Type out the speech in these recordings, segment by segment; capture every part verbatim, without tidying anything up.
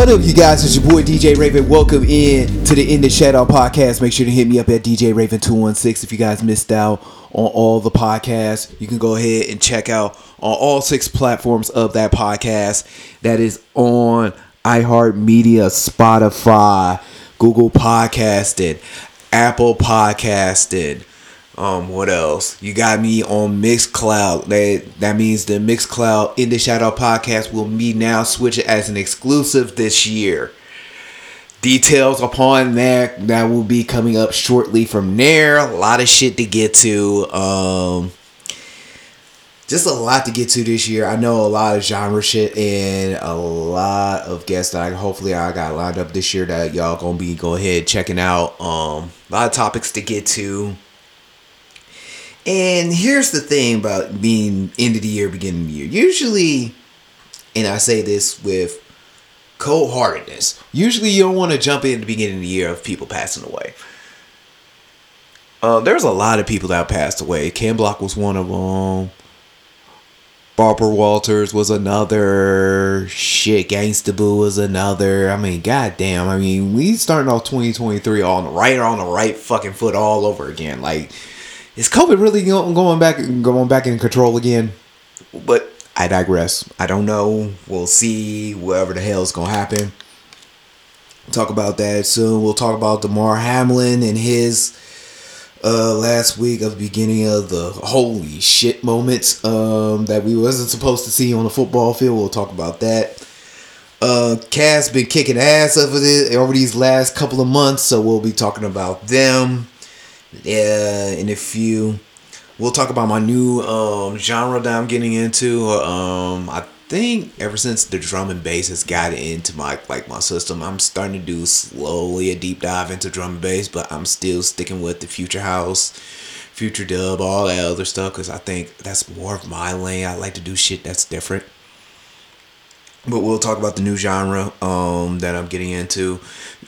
What up, you guys? It's your boy D J Raven. Welcome in to the In The Shadow podcast. Make sure to hit me up at D J Raven two one six if you guys missed out on all the podcasts. You can go ahead and check out on all six platforms of that podcast. That is on iHeartMedia, Spotify, Google Podcasting, Apple Podcasting. Um, what else? You got me on Mixcloud. That that means the Mixcloud In The Shadow podcast will be now switched as an exclusive this year. Details upon that that will be coming up shortly from there. A lot of shit to get to. Um, just a lot to get to this year. I know a lot of genre shit and a lot of guests that I hopefully I got lined up this year that y'all gonna be go ahead checking out. Um, a lot of topics to get to. And here's the thing about being end of the year, beginning of the year. Usually, and I say this with cold-heartedness, usually you don't want to jump in at the beginning of the year of people passing away. Uh, there's a lot of people that passed away. Ken Block was one of them. Barbara Walters was another. Shit, Gangsta Boo was another. I mean, goddamn. I mean, we starting off twenty twenty-three on the right, on the right fucking foot all over again. Like, is COVID really going back going back in control again? But I digress. I don't know. We'll see whatever the hell is going to happen. We'll talk about that soon. We'll talk about Damar Hamlin and his uh, last week of the beginning of the holy shit moments um, that we wasn't supposed to see on the football field. We'll talk about that. Uh, Cass been kicking ass over, this, over these last couple of months, so we'll be talking about them. Yeah, in a few, we'll talk about my new um, genre that I'm getting into. Um, I think ever since the drum and bass has gotten into my like my system, I'm starting to do slowly a deep dive into drum and bass, but I'm still sticking with the future house, future dub, all that other stuff because I think that's more of my lane. I like to do shit that's different. But we'll talk about the new genre um, that I'm getting into.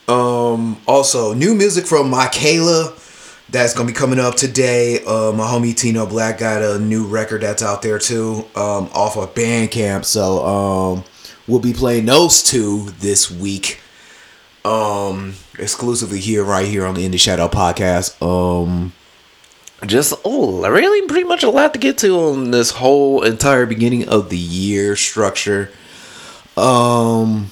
Um, also, new music from Michaela. That's going to be coming up today. Uh, my homie Tino Black got a new record that's out there too um, off of Bandcamp. So um, we'll be playing those two this week um, exclusively here, right here on the In The Shadow podcast. Um, just oh, really pretty much a lot to get to on this whole entire beginning of the year structure. Um...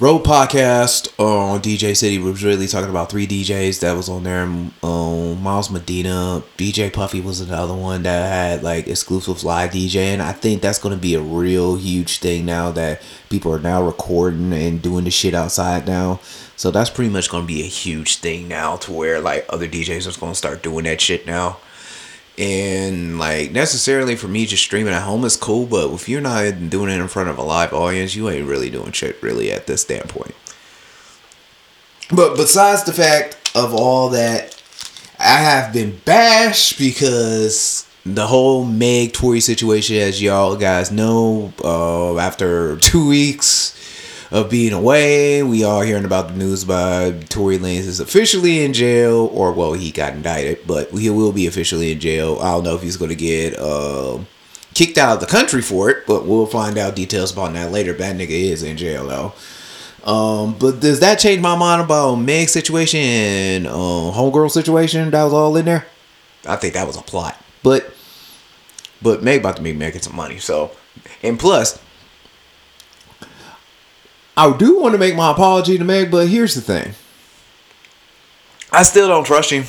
Road podcast on uh, D J City. We was really talking about three D Js that was on there. Um, Miles Medina, D J Puffy was another one that had like exclusive live DJing. I think that's going to be a real huge thing now that people are now recording and doing the shit outside now. So that's pretty much going to be a huge thing now to where like other D Js are going to start doing that shit now. And like necessarily for me, just streaming at home is cool, but if you're not doing it in front of a live audience, you ain't really doing shit really at this standpoint. But besides the fact of all that, I have been bashed because the whole Meg Tory situation, as y'all guys know, uh, after two weeks of being away, we are hearing about the news by Tory Lanez is officially in jail, or well, he got indicted, but he will be officially in jail. I don't know if he's going to get uh, kicked out of the country for it, but we'll find out details about that later. That nigga is in jail though. Um, but does that change my mind about Meg's situation and uh, Homegirl situation? That was all in there. I think that was a plot, but but Meg about to be making some money. So, and plus, I do want to make my apology to Meg, but here's the thing. I still don't trust you.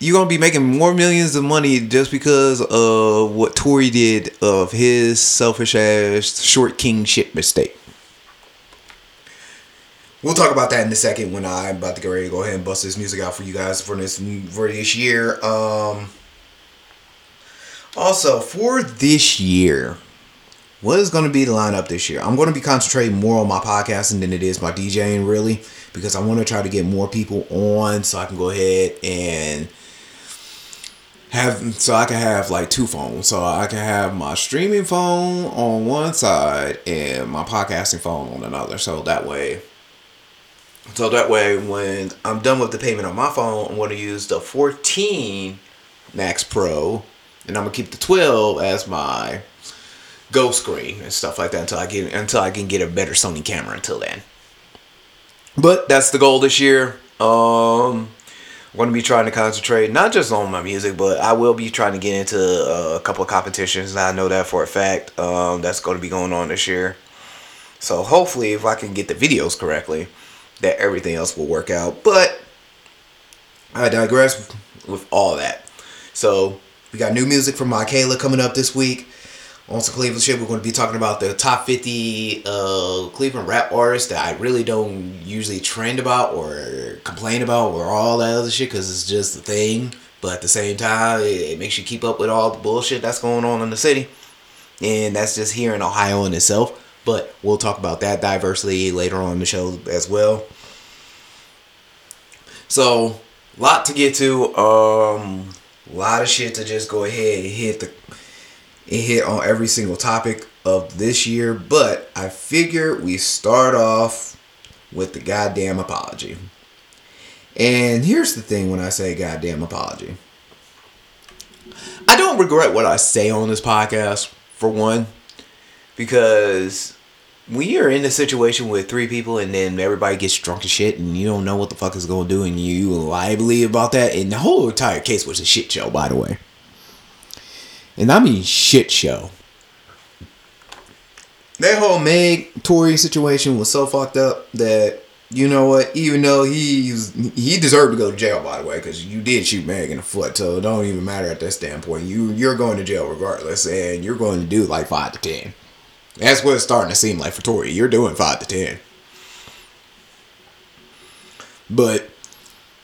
You're going to be making more millions of money just because of what Tory did of his selfish ass short king shit mistake. We'll talk about that in a second when I'm about to get ready to go ahead and bust this music out for you guys for this, for this year. Um, also, for this year, what is going to be the lineup this year? I'm going to be concentrating more on my podcasting than it is my DJing, really, because I want to try to get more people on so I can go ahead and have, so I can have like two phones. So I can have my streaming phone on one side and my podcasting phone on another. So that way, so that way when I'm done with the payment on my phone, I'm going to use the fourteen Max Pro and I'm going to keep the twelve as my ghost screen and stuff like that until I get until I can get a better Sony camera until then. But that's the goal this year. Um, I'm going to be trying to concentrate not just on my music, but I will be trying to get into uh, a couple of competitions. And I know that for a fact. Um, that's going to be going on this year. So hopefully, if I can get the videos correctly, that everything else will work out. But I digress with all that. So we got new music from Michaela coming up this week. On some Cleveland shit, we're going to be talking about the top fifty uh, Cleveland rap artists that I really don't usually trend about or complain about or all that other shit because it's just a thing. But at the same time, it, it makes you keep up with all the bullshit that's going on in the city. And that's just here in Ohio in itself. But we'll talk about that diversely later on in the show as well. So, a lot to get to. Um, a lot of shit to just go ahead and hit the... It hit on every single topic of this year, but I figure we start off with the goddamn apology. And here's the thing when I say goddamn apology. I don't regret what I say on this podcast, for one, because when you're in a situation with three people and then everybody gets drunk and shit and you don't know what the fuck is going to do and you liably about that, and the whole entire case was a shit show, by the way. And I mean shit show. That whole Meg Tory situation was so fucked up that, you know what, even though he he deserved to go to jail, by the way, because you did shoot Meg in the foot, so it don't even matter at that standpoint. You, you're going to jail regardless, and you're going to do like five to ten. That's what it's starting to seem like for Tory. You're doing five to ten. But...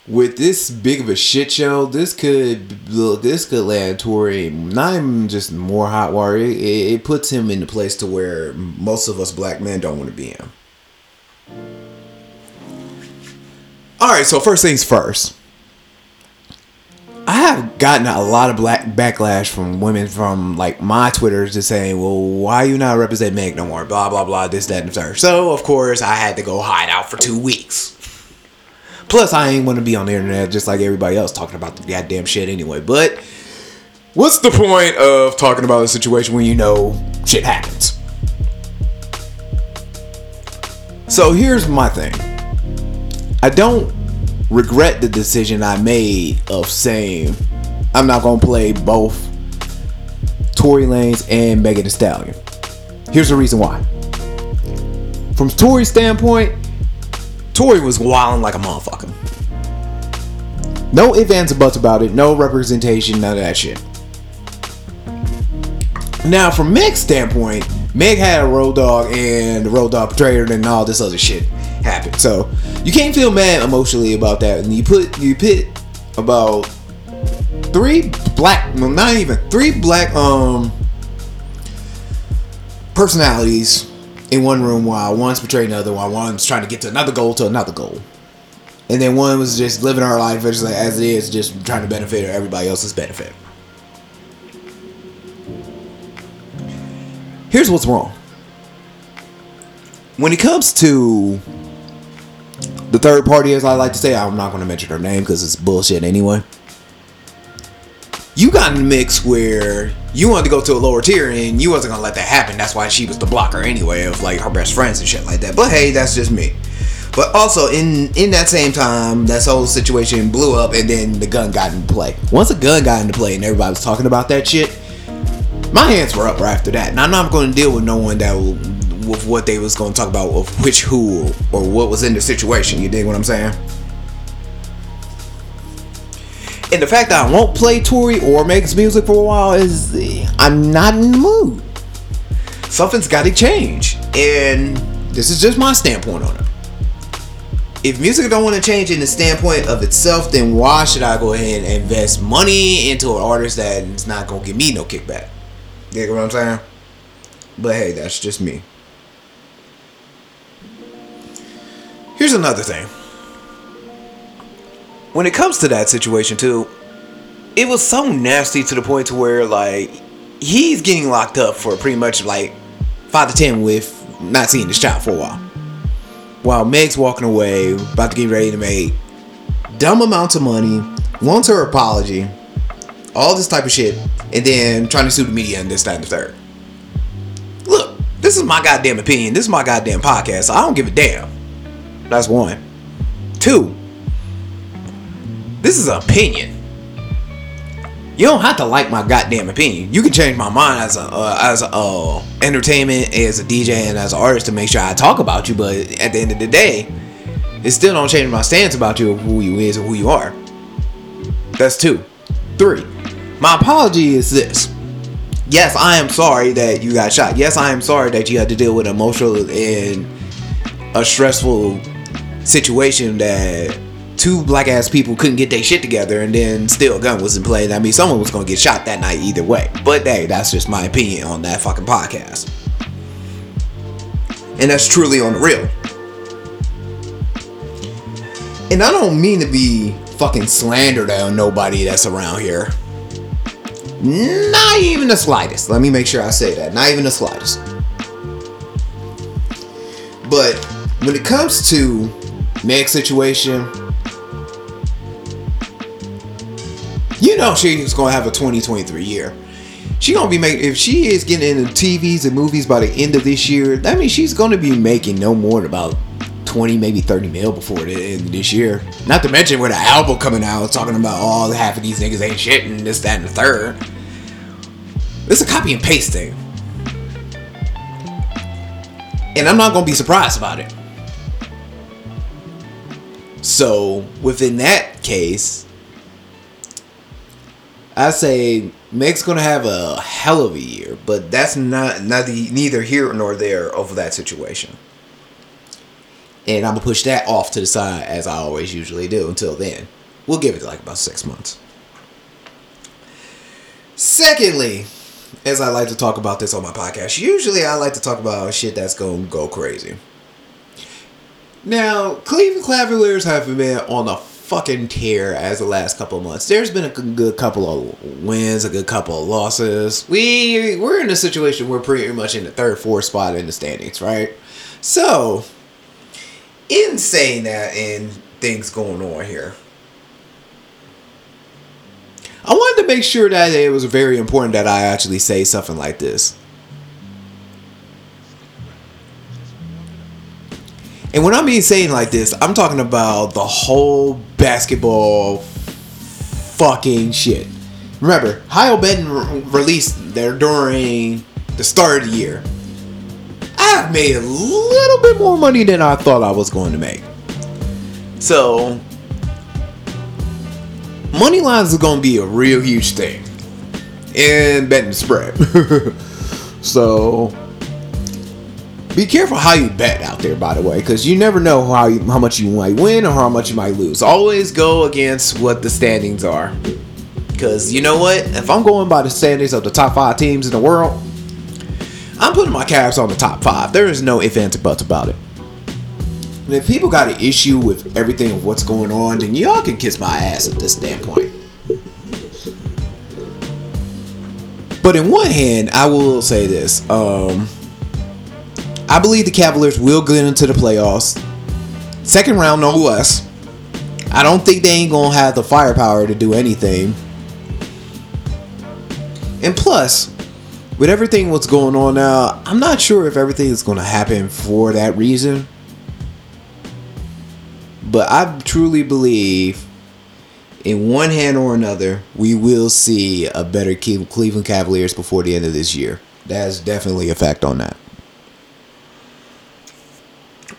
with this big of a shit show, this could look, this could land Tory not even just more hot water. It, it puts him in the place to where most of us black men don't want to be in. All right, so first things first. I have gotten a lot of black backlash from women from like my Twitter to saying, well, why you not represent Meg no more? Blah, blah, blah, this, that, and the third. So, of course, I had to go hide out for two weeks. Plus, I ain't want to be on the internet just like everybody else talking about the goddamn shit anyway. But what's the point of talking about a situation when you know shit happens? So here's my thing. I don't regret the decision I made of saying I'm not going to play both Tory Lanez and Megan Thee Stallion. Here's the reason why. From Tory's standpoint, Tory was wilding like a motherfucker. No ifs, ands, or buts about it. No representation, none of that shit. Now, from Meg's standpoint, Meg had a road dog, and the road dog betrayed her, and all this other shit happened. So you can't feel mad emotionally about that. And you put you pit about three black, well, not even three black um personalities in one room while one's betrayed another, while one's trying to get to another goal to another goal. And then one was just living our life as it is, just trying to benefit everybody else's benefit. Here's what's wrong. When it comes to the third party, as I like to say, I'm not going to mention her name because it's bullshit anyway. You got in the mix where you wanted to go to a lower tier and you wasn't going to let that happen. That's why she was the blocker anyway of like her best friends and shit like that. But hey, that's just me. But also in, in that same time, that whole situation blew up and then the gun got into play. Once the gun got into play and everybody was talking about that shit, my hands were up right after that. And I'm not going to deal with no one that will, with what they was going to talk about of which who or what was in the situation. You dig what I'm saying? And the fact that I won't play Tory or Meg's music for a while is, I'm not in the mood. Something's got to change. And this is just my standpoint on it. If music don't want to change in the standpoint of itself, then why should I go ahead and invest money into an artist that is not going to give me no kickback? You get what I'm saying? But hey, that's just me. Here's another thing. When it comes to that situation too, it was so nasty to the point to where like he's getting locked up for pretty much like five to ten with not seeing his child for a while. While Meg's walking away, about to get ready to make dumb amounts of money, wants her apology, all this type of shit, and then trying to sue the media and this, that, and the third. This is my goddamn opinion. This is my goddamn podcast. So I don't give a damn. That's one. Two, this is an opinion. You don't have to like my goddamn opinion. You can change my mind as a uh, as a uh, entertainment, as a D J, and as an artist to make sure I talk about you. But at the end of the day, it still don't change my stance about you, of who you is and who you are. That's two. Three, my apology is this. Yes, I am sorry that you got shot. Yes, I am sorry that you had to deal with emotional and a stressful situation that two black ass people couldn't get their shit together, and then still a gun was in play. I mean, someone was gonna get shot that night either way. But hey, that's just my opinion on that fucking podcast. And that's truly on the real. And I don't mean to be fucking slandered on nobody that's around here. Not even the slightest. Let me make sure I say that. Not even the slightest. But when it comes to Meg's situation, you know she's going to have a twenty twenty-three year. She's going to be making, if she is getting into T Vs and movies by the end of this year, that means she's going to be making no more than about twenty, maybe thirty mil before the end of this year. Not to mention with an album coming out talking about all oh, half of these niggas ain't shit and this, that, and the third. It's a copy and paste thing. And I'm not going to be surprised about it. So, within that case, I say Meg's going to have a hell of a year, but that's not, not the, neither here nor there over that situation. And I'm going to push that off to the side as I always usually do until then. We'll give it like about six months. Secondly, as I like to talk about this on my podcast, usually I like to talk about shit that's going to go crazy. Now, Cleveland Cavaliers have been on a fucking tear as the last couple of months. There's been a good couple of wins, a good couple of losses. We, we're in a situation where we're pretty much in the third, fourth spot in the standings, right? So, in saying that and things going on here, I wanted to make sure that it was very important that I actually say something like this. And when I mean saying like this, I'm talking about the whole basketball fucking shit. Remember, Ohio Benton re- released there during the start of the year. I've made a little bit more money than I thought I was going to make. So, money lines is going to be a real huge thing. And betting spread. So, be careful how you bet out there, by the way, because you never know how you, how much you might win or how much you might lose. Always go against what the standings are, because you know what? If I'm going by the standings of the top five teams in the world, I'm putting my Cavs on the top five. There is no ifs, ands, or buts about it. And if people got an issue with everything of what's going on, then y'all can kiss my ass at this standpoint. But in one hand, I will say this. Um... I believe the Cavaliers will get into the playoffs. Second round, no less. I don't think they ain't going to have the firepower to do anything. And plus, with everything what's going on now, I'm not sure if everything is going to happen for that reason. But I truly believe, in one hand or another, we will see a better Cleveland Cavaliers before the end of this year. That's definitely a fact on that.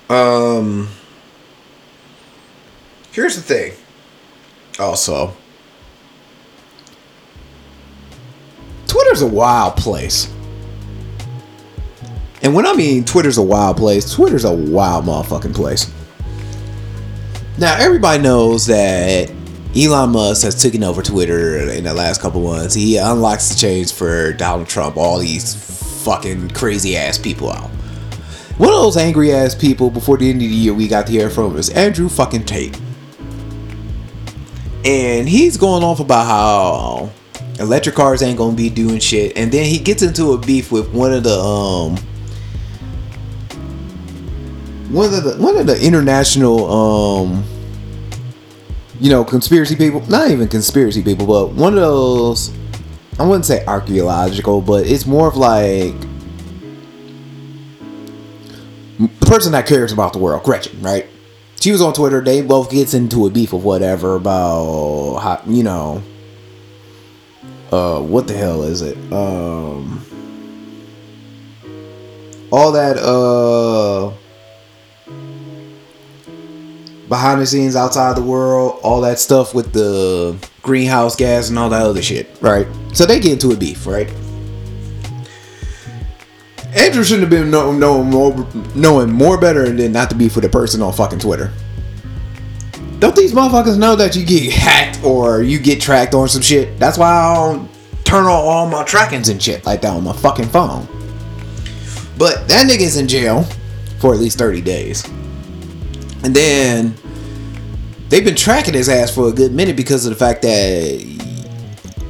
Um, here's the thing. Also, Twitter's a wild place. And when I mean Twitter's a wild place, Twitter's a wild motherfucking place. Now, everybody knows that Elon Musk has taken over Twitter in the last couple months. He unlocks the chains for Donald Trump, all these fucking crazy ass people out. One of those angry ass people before the end of the year we got to hear from is Andrew fucking Tate. And he's going off about how electric cars ain't gonna be doing shit. And then he gets into a beef with one of the um one of the one of the international um you know conspiracy people. Not even conspiracy people, but one of those, I wouldn't say archaeological, but it's more of like person that cares about the world, Gretchen, right? She was on Twitter. They both gets into a beef of whatever about how, you know, uh, what the hell is it? Um, all that uh, behind the scenes, outside the world, all that stuff with the greenhouse gas and all that other shit, right? So they get into a beef, right? Andrew shouldn't have been knowing know more, knowing more better than not to be for the person on fucking Twitter. Don't these motherfuckers know that you get hacked or you get tracked on some shit? That's why I don't turn on all my trackings and shit like that on my fucking phone. But that nigga's in jail for at least thirty days. And then they've been tracking his ass for a good minute because of the fact that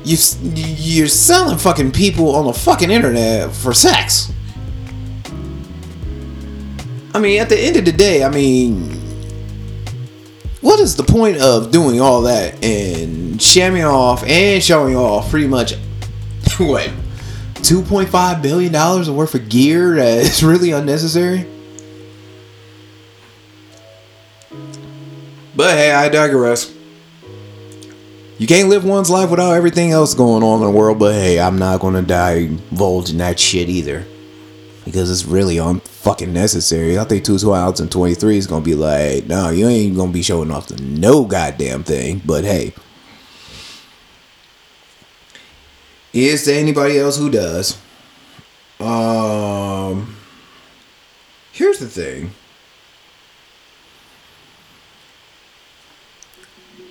you, you're selling fucking people on the fucking internet for sex. I mean, at the end of the day, I mean, what is the point of doing all that and shamming off and showing off pretty much, what, two point five billion dollars worth of gear that is really unnecessary? But hey, I digress. You can't live one's life without everything else going on in the world, but hey, I'm not going to divulge in that shit either. Because it's really unfucking necessary. I think two thousand twenty-three is going to be like, no, you ain't going to be showing off to no goddamn thing. But hey, here's to anybody else who does. Um, here's the thing.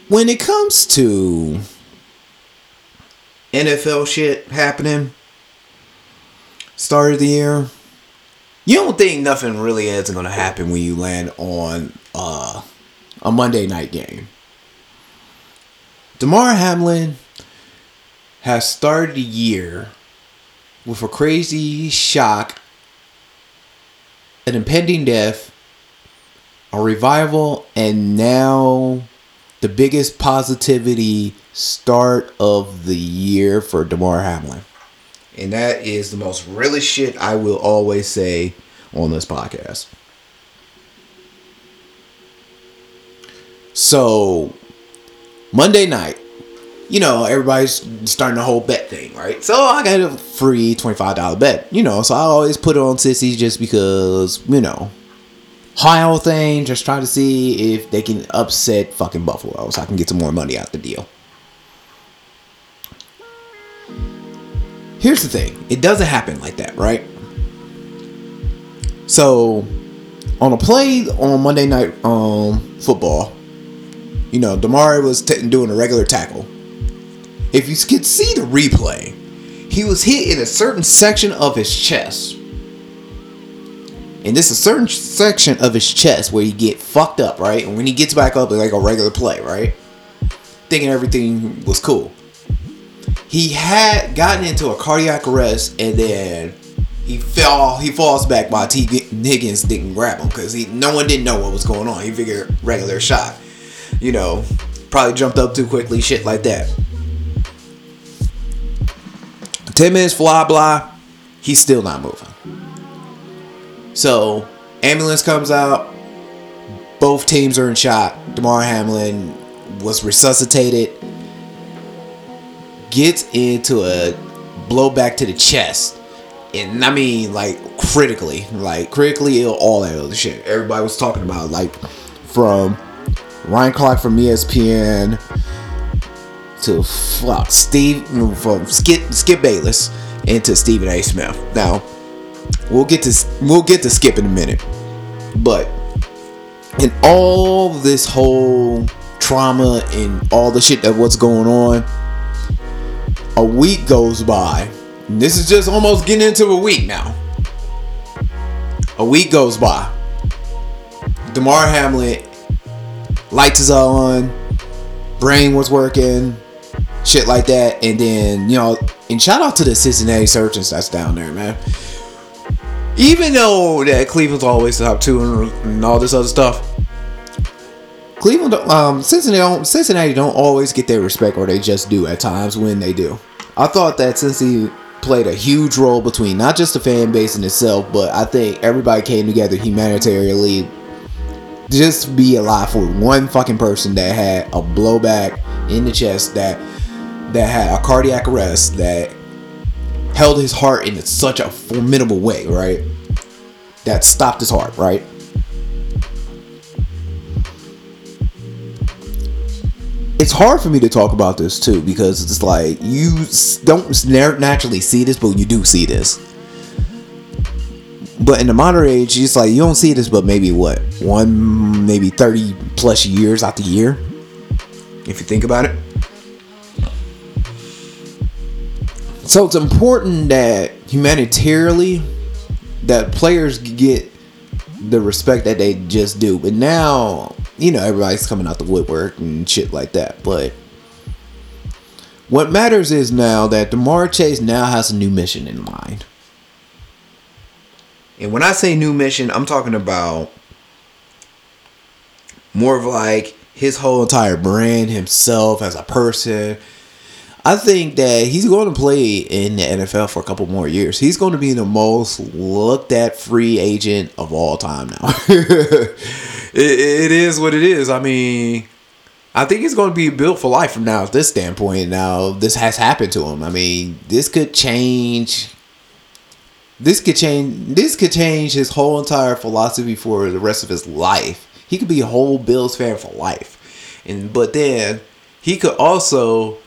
When it comes to N F L shit happening, start of the year, you don't think nothing really isn't going to happen when you land on uh, a Monday night game. Damar Hamlin has started the year with a crazy shock, an impending death, a revival, and now the biggest positivity start of the year for Damar Hamlin. And that is the most realest shit I will always say on this podcast. So, Monday night, you know, everybody's starting the whole bet thing, right? So, I got a free twenty-five dollars bet, you know, so I always put it on Sissy just because, you know, whole thing, just trying to see if they can upset fucking Buffalo so I can get some more money out the deal. Here's the thing. It doesn't happen like that, right? So, on a play on Monday Night um, Football, you know, Damar was t- doing a regular tackle. If you could see the replay, he was hit in a certain section of his chest. And this is a certain section of his chest where he get fucked up, right? And when he gets back up, it's like a regular play, right? Thinking everything was cool. He had gotten into a cardiac arrest, and then he fell. He falls back while T. Higgins didn't grab him because he no one didn't know what was going on. He figured regular shot, you know, probably jumped up too quickly, shit like that. Ten minutes, fly, blah. He's still not moving. So ambulance comes out. Both teams are in shock. Damar Hamlin was resuscitated. Gets into a blowback to the chest, and I mean like critically like critically ill, all that other shit everybody was talking about, like from Ryan Clark from E S P N to fuck Steve from Skip Skip Bayless into Stephen A. Smith. Now we'll get to we'll get to Skip in a minute, but in all this whole trauma and all the shit that what's going on, a week goes by. And this is just almost getting into a week now. A week goes by. Damar Hamlin, lights is on, brain was working, shit like that. And then, you know, and shout out to the Cincinnati surgeons that's down there, man. Even though that Cleveland's always top two and, and all this other stuff, Cleveland, um, Cincinnati, don't, Cincinnati don't always get their respect, or they just do at times when they do. I thought that Cincy played a huge role between not just the fan base in itself, but I think everybody came together humanitarianly just to be alive for one fucking person that had a blowback in the chest, that that had a cardiac arrest, that held his heart in such a formidable way, right? That stopped his heart, right? It's hard for me to talk about this too, because it's like you don't naturally see this, but you do see this. But in the modern age, it's like you don't see this, but maybe what one, maybe thirty plus years out the year, if you think about it. So it's important that humanitarily, that players get the respect that they just do. But now, you know, everybody's coming out the woodwork and shit like that. But what matters is now that Jamar Chase now has a new mission in mind. And when I say new mission, I'm talking about more of like his whole entire brand, himself as a person. I think that he's going to play in the N F L for a couple more years. He's going to be the most looked at free agent of all time now. it, it is what it is. I mean, I think he's going to be built for life from now at this standpoint. Now, this has happened to him. I mean, this could change. This could change. This could change his whole entire philosophy for the rest of his life. He could be a whole Bills fan for life. and But then he could also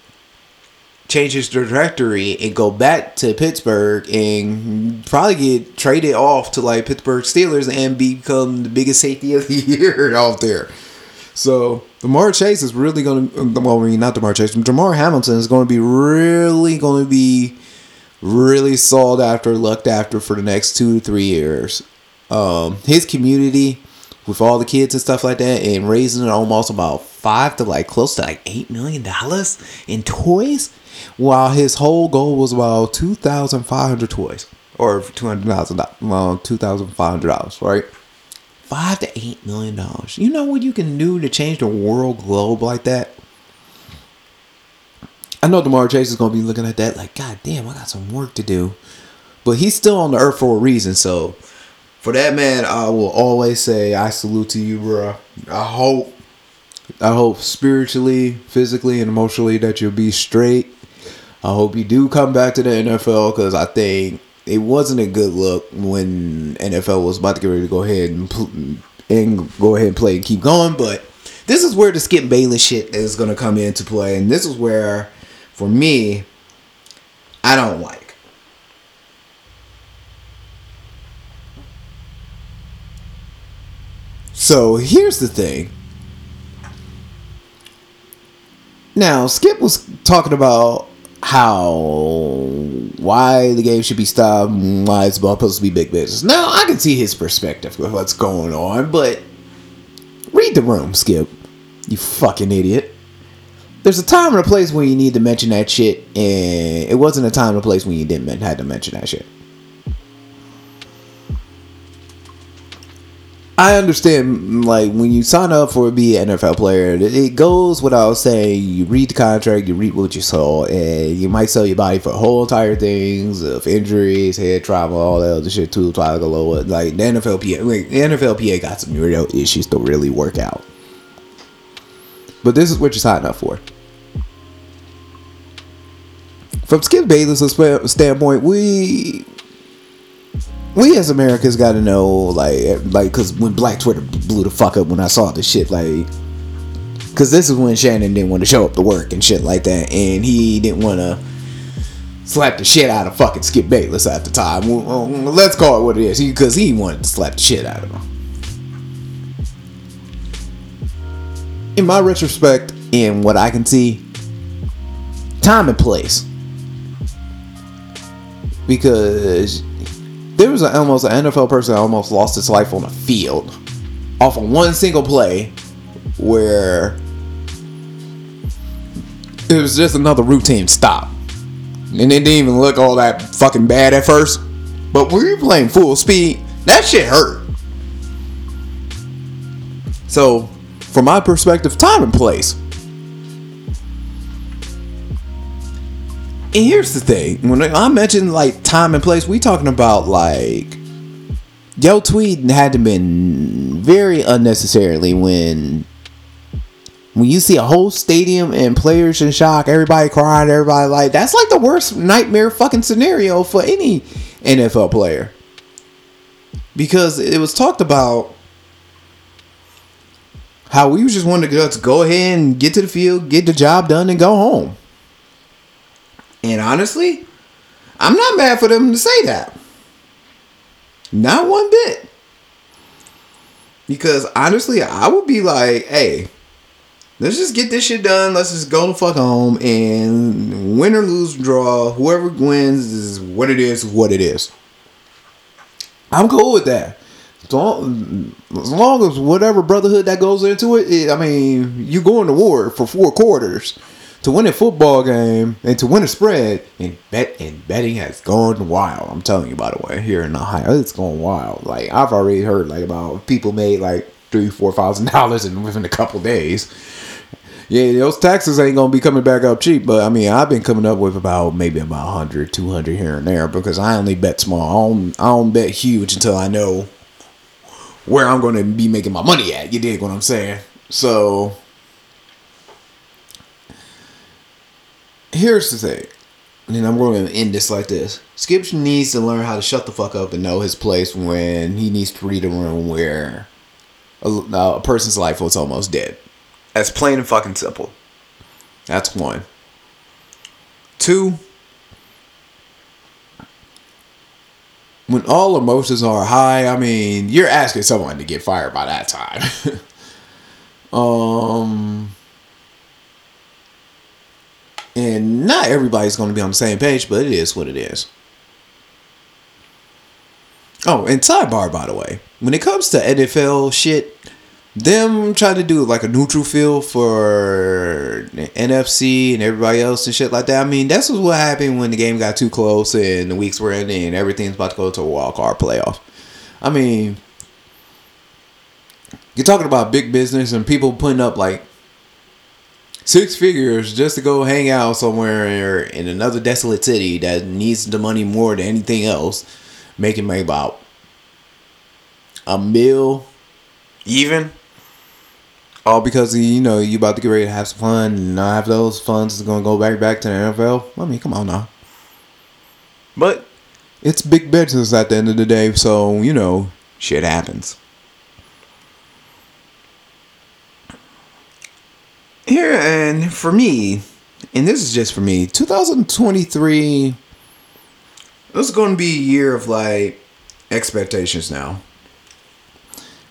change his trajectory and go back to Pittsburgh and probably get traded off to like Pittsburgh Steelers and become the biggest safety of the year out there. So Jamar Chase is really going to, well, I mean, not Jamar Chase, Damar Hamlin is going to be really going to be really sought after, looked after for the next two to three years. Um, his community with all the kids and stuff like that, and raising almost about five to like close to like eight million dollars in toys. While his whole goal was about two thousand five hundred toys, or two hundred thousand, well, two thousand five hundred dollars, right? Five to eight million dollars. You know what you can do to change the world globe like that? I know Jamar Chase is gonna be looking at that like, God damn, I got some work to do, but he's still on the earth for a reason. So, for that man, I will always say, I salute to you, bro. I hope, I hope spiritually, physically, and emotionally that you'll be straight. I hope you do come back to the N F L, because I think it wasn't a good look when N F L was about to get ready to go ahead and, pl- and go ahead and play and keep going. But this is where the Skip Bayless shit is going to come into play. And this is where, for me, I don't like. So here's the thing. Now, Skip was talking about how, why the game should be stopped, why it's supposed to be big business. Now, I can see his perspective of what's going on, but read the room, Skip. You fucking idiot. There's a time and a place when you need to mention that shit, and it wasn't a time and a place when you didn't had to mention that shit. I understand, like, when you sign up for being an N F L player, it goes without saying, you read the contract, you read what you saw, and you might sell your body for whole entire things of injuries, head trauma, all that other shit, too, Tyler, like, the N F L P A, like, the N F L P A got some real issues to really work out. But this is what you sign up for. From Skip Bayless' standpoint, we... We as Americans gotta know, like, like, cause when Black Twitter blew the fuck up when I saw this shit, like, cause this is when Shannon didn't want to show up to work and shit like that, and he didn't want to slap the shit out of fucking Skip Bayless at the time. Let's call it what it is, he, cause he wanted to slap the shit out of him. In my retrospect, and what I can see, time and place, because there was an, almost an N F L person that almost lost his life on the field off of one single play where it was just another routine stop. And it didn't even look all that fucking bad at first. But when you're playing full speed, that shit hurt. So, from my perspective, time and place. And here's the thing, when I mentioned like time and place, we talking about like yo tweeting had to been very unnecessarily when when you see a whole stadium and players in shock, everybody crying, everybody like that's like the worst nightmare fucking scenario for any N F L player. Because it was talked about how we just wanted to go ahead and get to the field, get the job done, and go home. And honestly, I'm not mad for them to say that. Not one bit. Because honestly, I would be like, hey, let's just get this shit done. Let's just go the fuck home. And win or lose, draw, whoever wins is what it is, what it is. I'm cool with that. So, as long as whatever brotherhood that goes into it, it I mean, you going to war for four quarters. To win a football game and to win a spread, and bet and betting has gone wild. I'm telling you, by the way, here in Ohio, it's going wild. Like I've already heard, like about people made like three, four thousand dollars in within a couple days. Yeah, those taxes ain't gonna be coming back up cheap. But I mean, I've been coming up with about maybe about one hundred, two hundred here and there because I only bet small. I don't, I don't bet huge until I know where I'm gonna be making my money at. You dig what I'm saying? So. Here's the thing, and I'm going to end this like this. Skip needs to learn how to shut the fuck up and know his place when he needs to read a room where a, a person's life was almost dead. That's plain and fucking simple. That's one. Two, when all emotions are high, I mean, you're asking someone to get fired by that time. um... And not everybody's going to be on the same page, but it is what it is. Oh, and sidebar, by the way. When it comes to N F L shit, them trying to do like a neutral field for the N F C and everybody else and shit like that. I mean, that's what happened when the game got too close and the weeks were ending and everything's about to go to a wild card playoff. I mean, you're talking about big business and people putting up like six figures just to go hang out somewhere in another desolate city that needs the money more than anything else, making maybe about a mil even, all because you know you about to get ready to have some fun and not have those funds is gonna go back back to the N F L. I mean, come on now. But it's big business at the end of the day, so you know shit happens. Here and for me, and this is just for me, twenty twenty-three, this is going to be a year of like expectations now.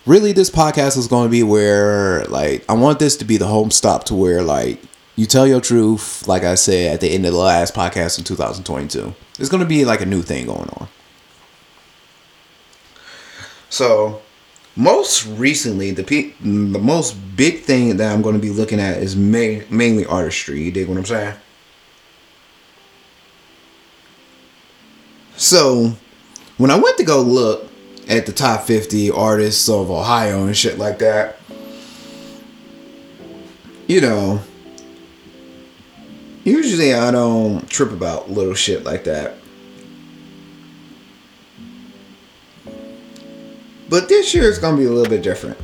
Really, this podcast is going to be where like I want this to be the home stop to where like you tell your truth, like I said at the end of the last podcast in two thousand twenty-two. It's going to be like a new thing going on. So most recently, the pe- the most big thing that I'm going to be looking at is ma- mainly artistry. You dig what I'm saying? So, when I went to go look at the top fifty artists of Ohio and shit like that, you know, usually I don't trip about little shit like that. But this year it's going to be a little bit different.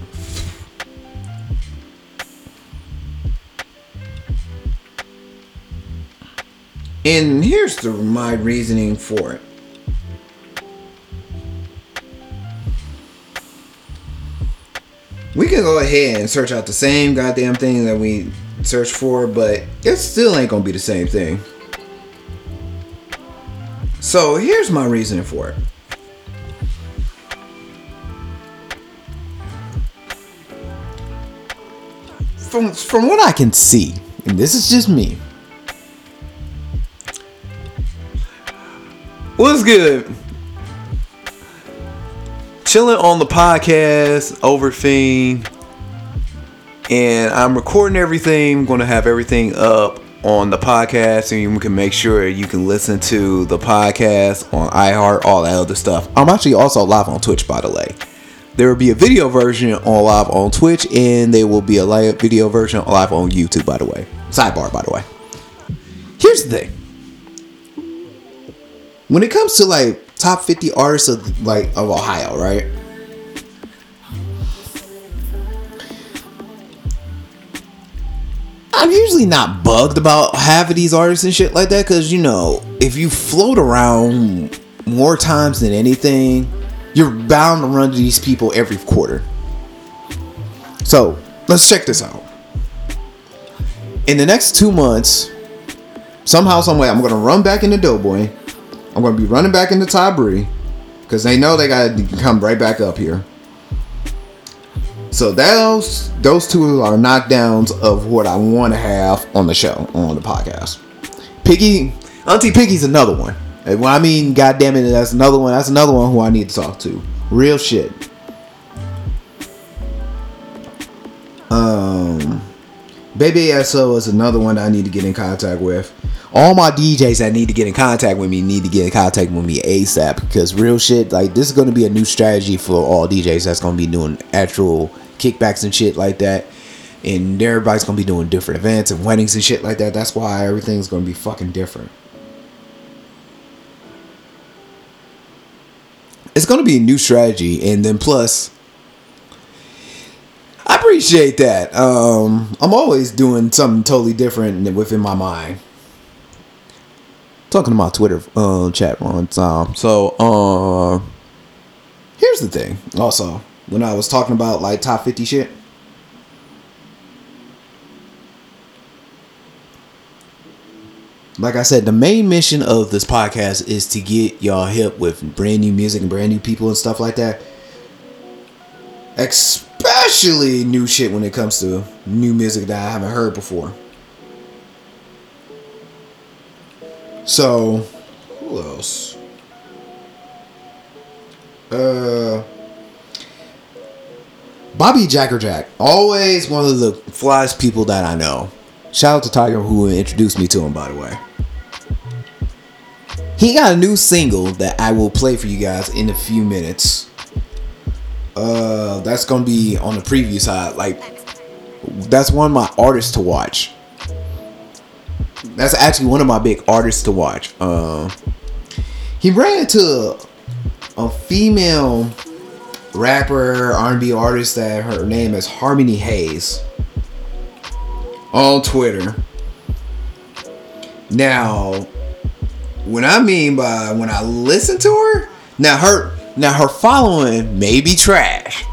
And here's the, my reasoning for it. We can go ahead and search out the same goddamn thing that we searched for, but it still ain't going to be the same thing. So here's my reasoning for it. From from what I can see, and this is just me. What's good? Chilling on the podcast, Overfiend, and I'm recording everything. I'm going to have everything up on the podcast, and you can make sure you can listen to the podcast on iHeart, all that other stuff. I'm actually also live on Twitch, by the way. There will be a video version on live on Twitch, and there will be a live video version live on YouTube, by the way. Sidebar, by the way. Here's the thing. when it comes to like top fifty artists of like of Ohio, right? I'm usually not bugged about half of these artists and shit like that, because, you know, if you float around more times than anything, you're bound to run to these people every quarter. So let's check this out. In the next two months, somehow, some way, I'm gonna run back into Doughboy. I'm gonna be running back into Tyebri, because they know they gotta come right back up here. So those those two are knockdowns of what I want to have on the show, on the podcast. Piggy, Auntie Piggy's another one. Well, I mean, goddamn it, that's another one. That's another one who I need to talk to. Real shit. Um, Baby A S O is another one that I need to get in contact with. All my D Js that need to get in contact with me need to get in contact with me ASAP, because real shit, like, this is going to be a new strategy for all D Js that's going to be doing actual kickbacks and shit like that, and everybody's going to be doing different events and weddings and shit like that. That's why everything's going to be fucking different. It's going to be a new strategy, and then plus, I appreciate that. Um, I'm always doing something totally different within my mind. Talking to my Twitter uh, chat one time. So, uh, here's the thing. Also, when I was talking about like top fifty shit, like I said, the main mission of this podcast is to get y'all hip with brand new music and brand new people and stuff like that. Especially new shit when it comes to new music that I haven't heard before. So, who else? Uh, Bobby Jackerjack, always one of the flyest people that I know. Shout out to Tiger, who introduced me to him, by the way. He got a new single that I will play for you guys in a few minutes. Uh, that's gonna be on the preview side. Like, that's one of my artists to watch. That's actually one of my big artists to watch. Uh, he ran into a, a female rapper, R and B artist that her name is Harmony Hayes on Twitter. Now, what I mean by when I listen to her, now her now her following may be trash.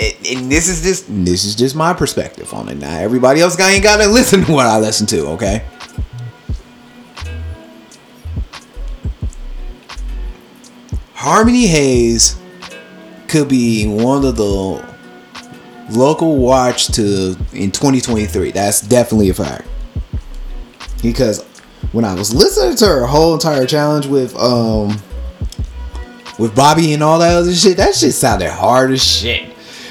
And this is just this is just my perspective on it. Now everybody else ain't gotta listen to what I listen to, okay? Harmony Hayes could be one of the local watch to in twenty twenty-three. That's definitely a fact. Because when I was listening to her whole entire challenge with um with Bobby and all that other shit, that shit sounded hard as shit.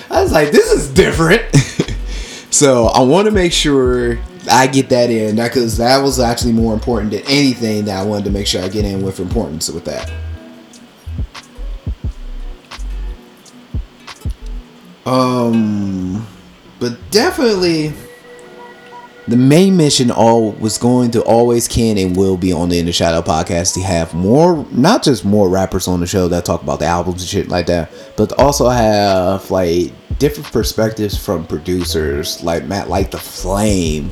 I was like, this is different. So I want to make sure I get that in, because that was actually more important than anything that I wanted to make sure I get in with importance with that. Um, but definitely the main mission all was going to always can and will be on the In the Shadow podcast to have more, not just more rappers on the show that talk about the albums and shit like that, but also have like different perspectives from producers like Matt Light the Flame.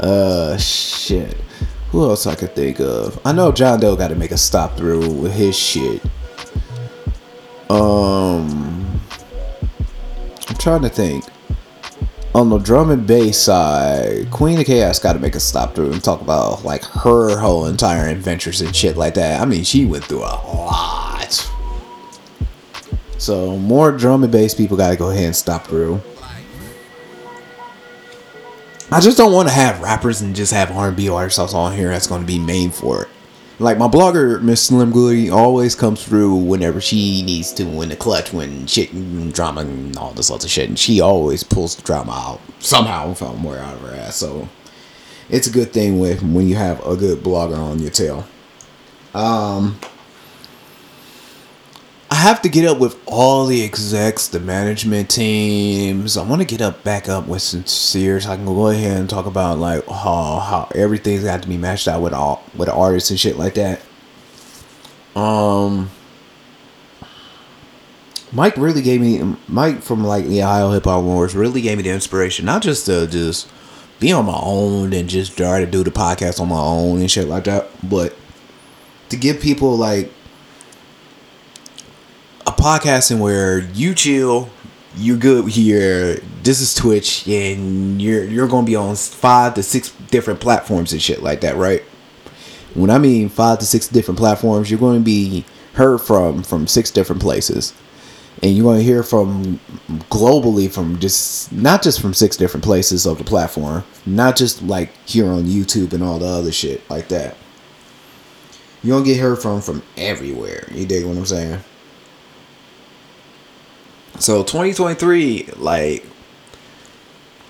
Uh, shit. Who else I could think of? I know John Doe got to make a stop through with his shit. Um, I'm trying to think. On the drum and bass side, Queen of Chaos got to make a stop through and talk about like her whole entire adventures and shit like that. I mean, she went through a lot. So more drum and bass people got to go ahead and stop through. I just don't want to have rappers and just have R and B artists on here that's going to be main for it. Like my blogger, Miss Slim Goody, always comes through whenever she needs to win the clutch, when shit and drama and all this lots of shit. And she always pulls the drama out somehow, found more out of her ass. So it's a good thing with when you have a good blogger on your tail. Um, I have to get up with all the execs, the management teams. I want to get up back up with Sincere so I can go ahead and talk about like how, how everything's got to be matched out with all with artists and shit like that. Um, Mike really gave me Mike from like the Ohio Hip Hop Wars really gave me the inspiration, not just to just be on my own and just try to do the podcast on my own and shit like that, but to give people like a podcasting where you chill, you're good here. This is Twitch, and you're you're gonna be on five to six different platforms and shit like that, right? When I mean five to six different platforms, you're going to be heard from from six different places, and you're going to hear from globally from just not just from six different places of the platform, not just like here on YouTube and all the other shit like that. You're gonna get heard from from everywhere. You dig what I'm saying? So twenty twenty-three, like,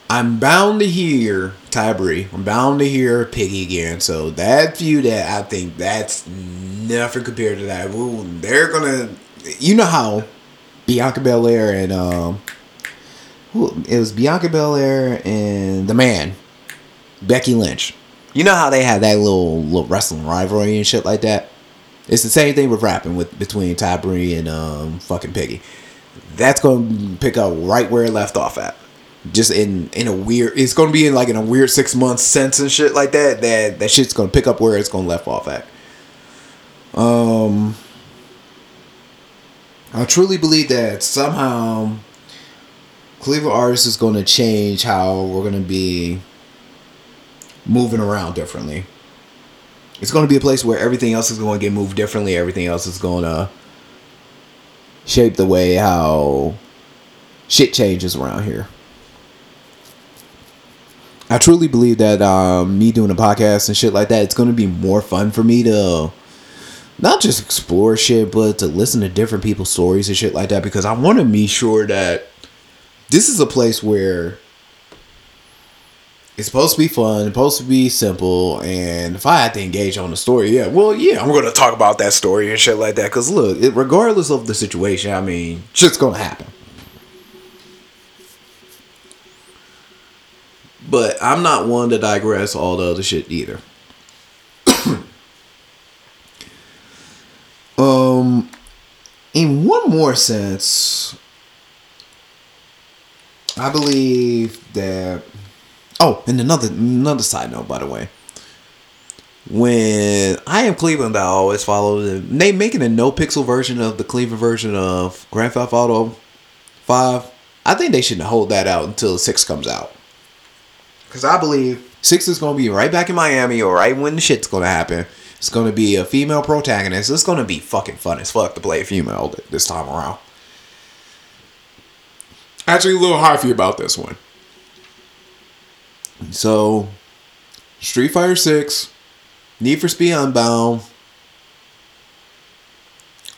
I'm bound to hear Tyebri. I'm bound to hear Piggy again. So that feud, that I think that's nothing compared to that. Ooh, they're gonna, you know how Bianca Belair and um, it was Bianca Belair and the man Becky Lynch. You know how they had that little little wrestling rivalry and shit like that. It's the same thing with rapping with between Tyebri and um fucking Piggy. That's gonna pick up right where it left off at. Just in, in a weird, it's gonna be in like in a weird six months sense and shit like that. That that shit's gonna pick up where it's gonna left off at. Um, I truly believe that somehow Cleveland artists is gonna change how we're gonna be moving around differently. It's gonna be a place where everything else is gonna get moved differently. Everything else is gonna shape the way how shit changes around here. I truly believe that um, me doing a podcast and shit like that, it's going to be more fun for me to not just explore shit, but to listen to different people's stories and shit like that, because I want to be sure that this is a place where it's supposed to be fun, it's supposed to be simple, and if I had to engage on the story, yeah, well, yeah, I'm going to talk about that story and shit like that, because look, it, regardless of the situation, I mean, shit's going to happen. But I'm not one to digress all the other shit either. um, in one more sense, I believe that... Oh, and another another side note, by the way. When I Am Cleveland, I always follow them. They making a no-pixel version of the Cleveland version of Grand Theft Auto five. I think they should hold that out until six comes out. Because I believe six is going to be right back in Miami or right when the shit's going to happen. It's going to be a female protagonist. It's going to be fucking fun as fuck to play a female this time around. Actually, a little hyphy about this one. So, Street Fighter six, Need for Speed Unbound.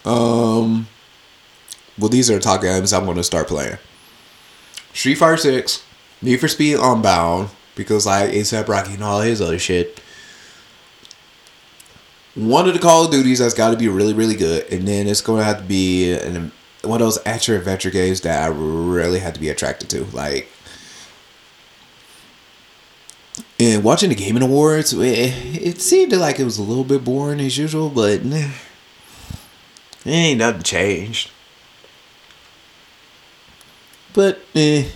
Um, well, these are the top games I'm going to start playing. Street Fighter six, Need for Speed Unbound, because like ASAP Rocky and all his other shit. One of the Call of Duties that's got to be really, really good, and then it's going to have to be an, one of those action-adventure games that I really had to be attracted to, like. And watching the Gaming Awards, it, it seemed like it was a little bit boring as usual, but nah, ain't nothing changed. But, eh,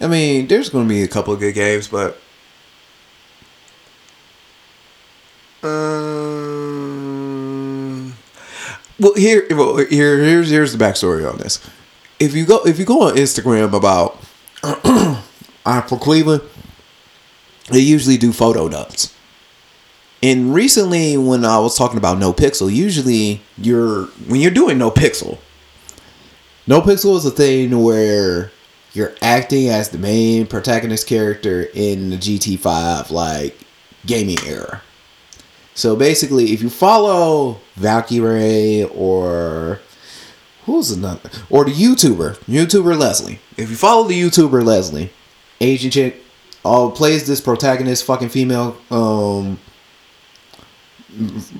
I mean, there's going to be a couple of good games, but um, well, here, well, here, here's here's the backstory on this. If you go, if you go on Instagram about I'm for Cleveland. They usually do photo dumps. And recently, when I was talking about No Pixel, usually you're when you're doing No Pixel, No Pixel is a thing where you're acting as the main protagonist character in the G T five like gaming era. So basically, if you follow Valkyrie or who's another or the YouTuber, YouTuber Leslie, if you follow the YouTuber Leslie, Asian chick. Oh, plays this protagonist fucking female, um,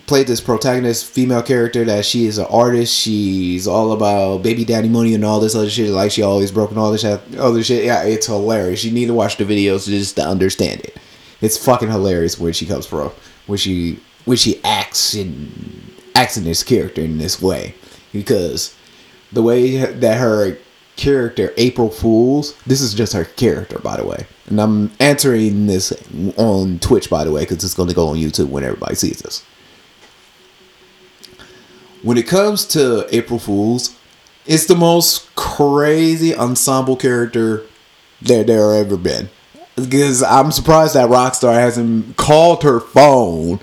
played this protagonist female character that she is an artist. She's all about baby daddy money and all this other shit. Like she always broken all this other shit. Yeah, it's hilarious. You need to watch the videos just to understand it. It's fucking hilarious where she comes from, when she when she acts and acting his character in this way, because the way that her character April Fools, this is just her character, by the way, and I'm answering this on Twitch, by the way, because it's going to go on YouTube when everybody sees this. When it comes to April Fools, it's the most crazy ensemble character that there ever been, because I'm surprised that Rockstar hasn't called her phone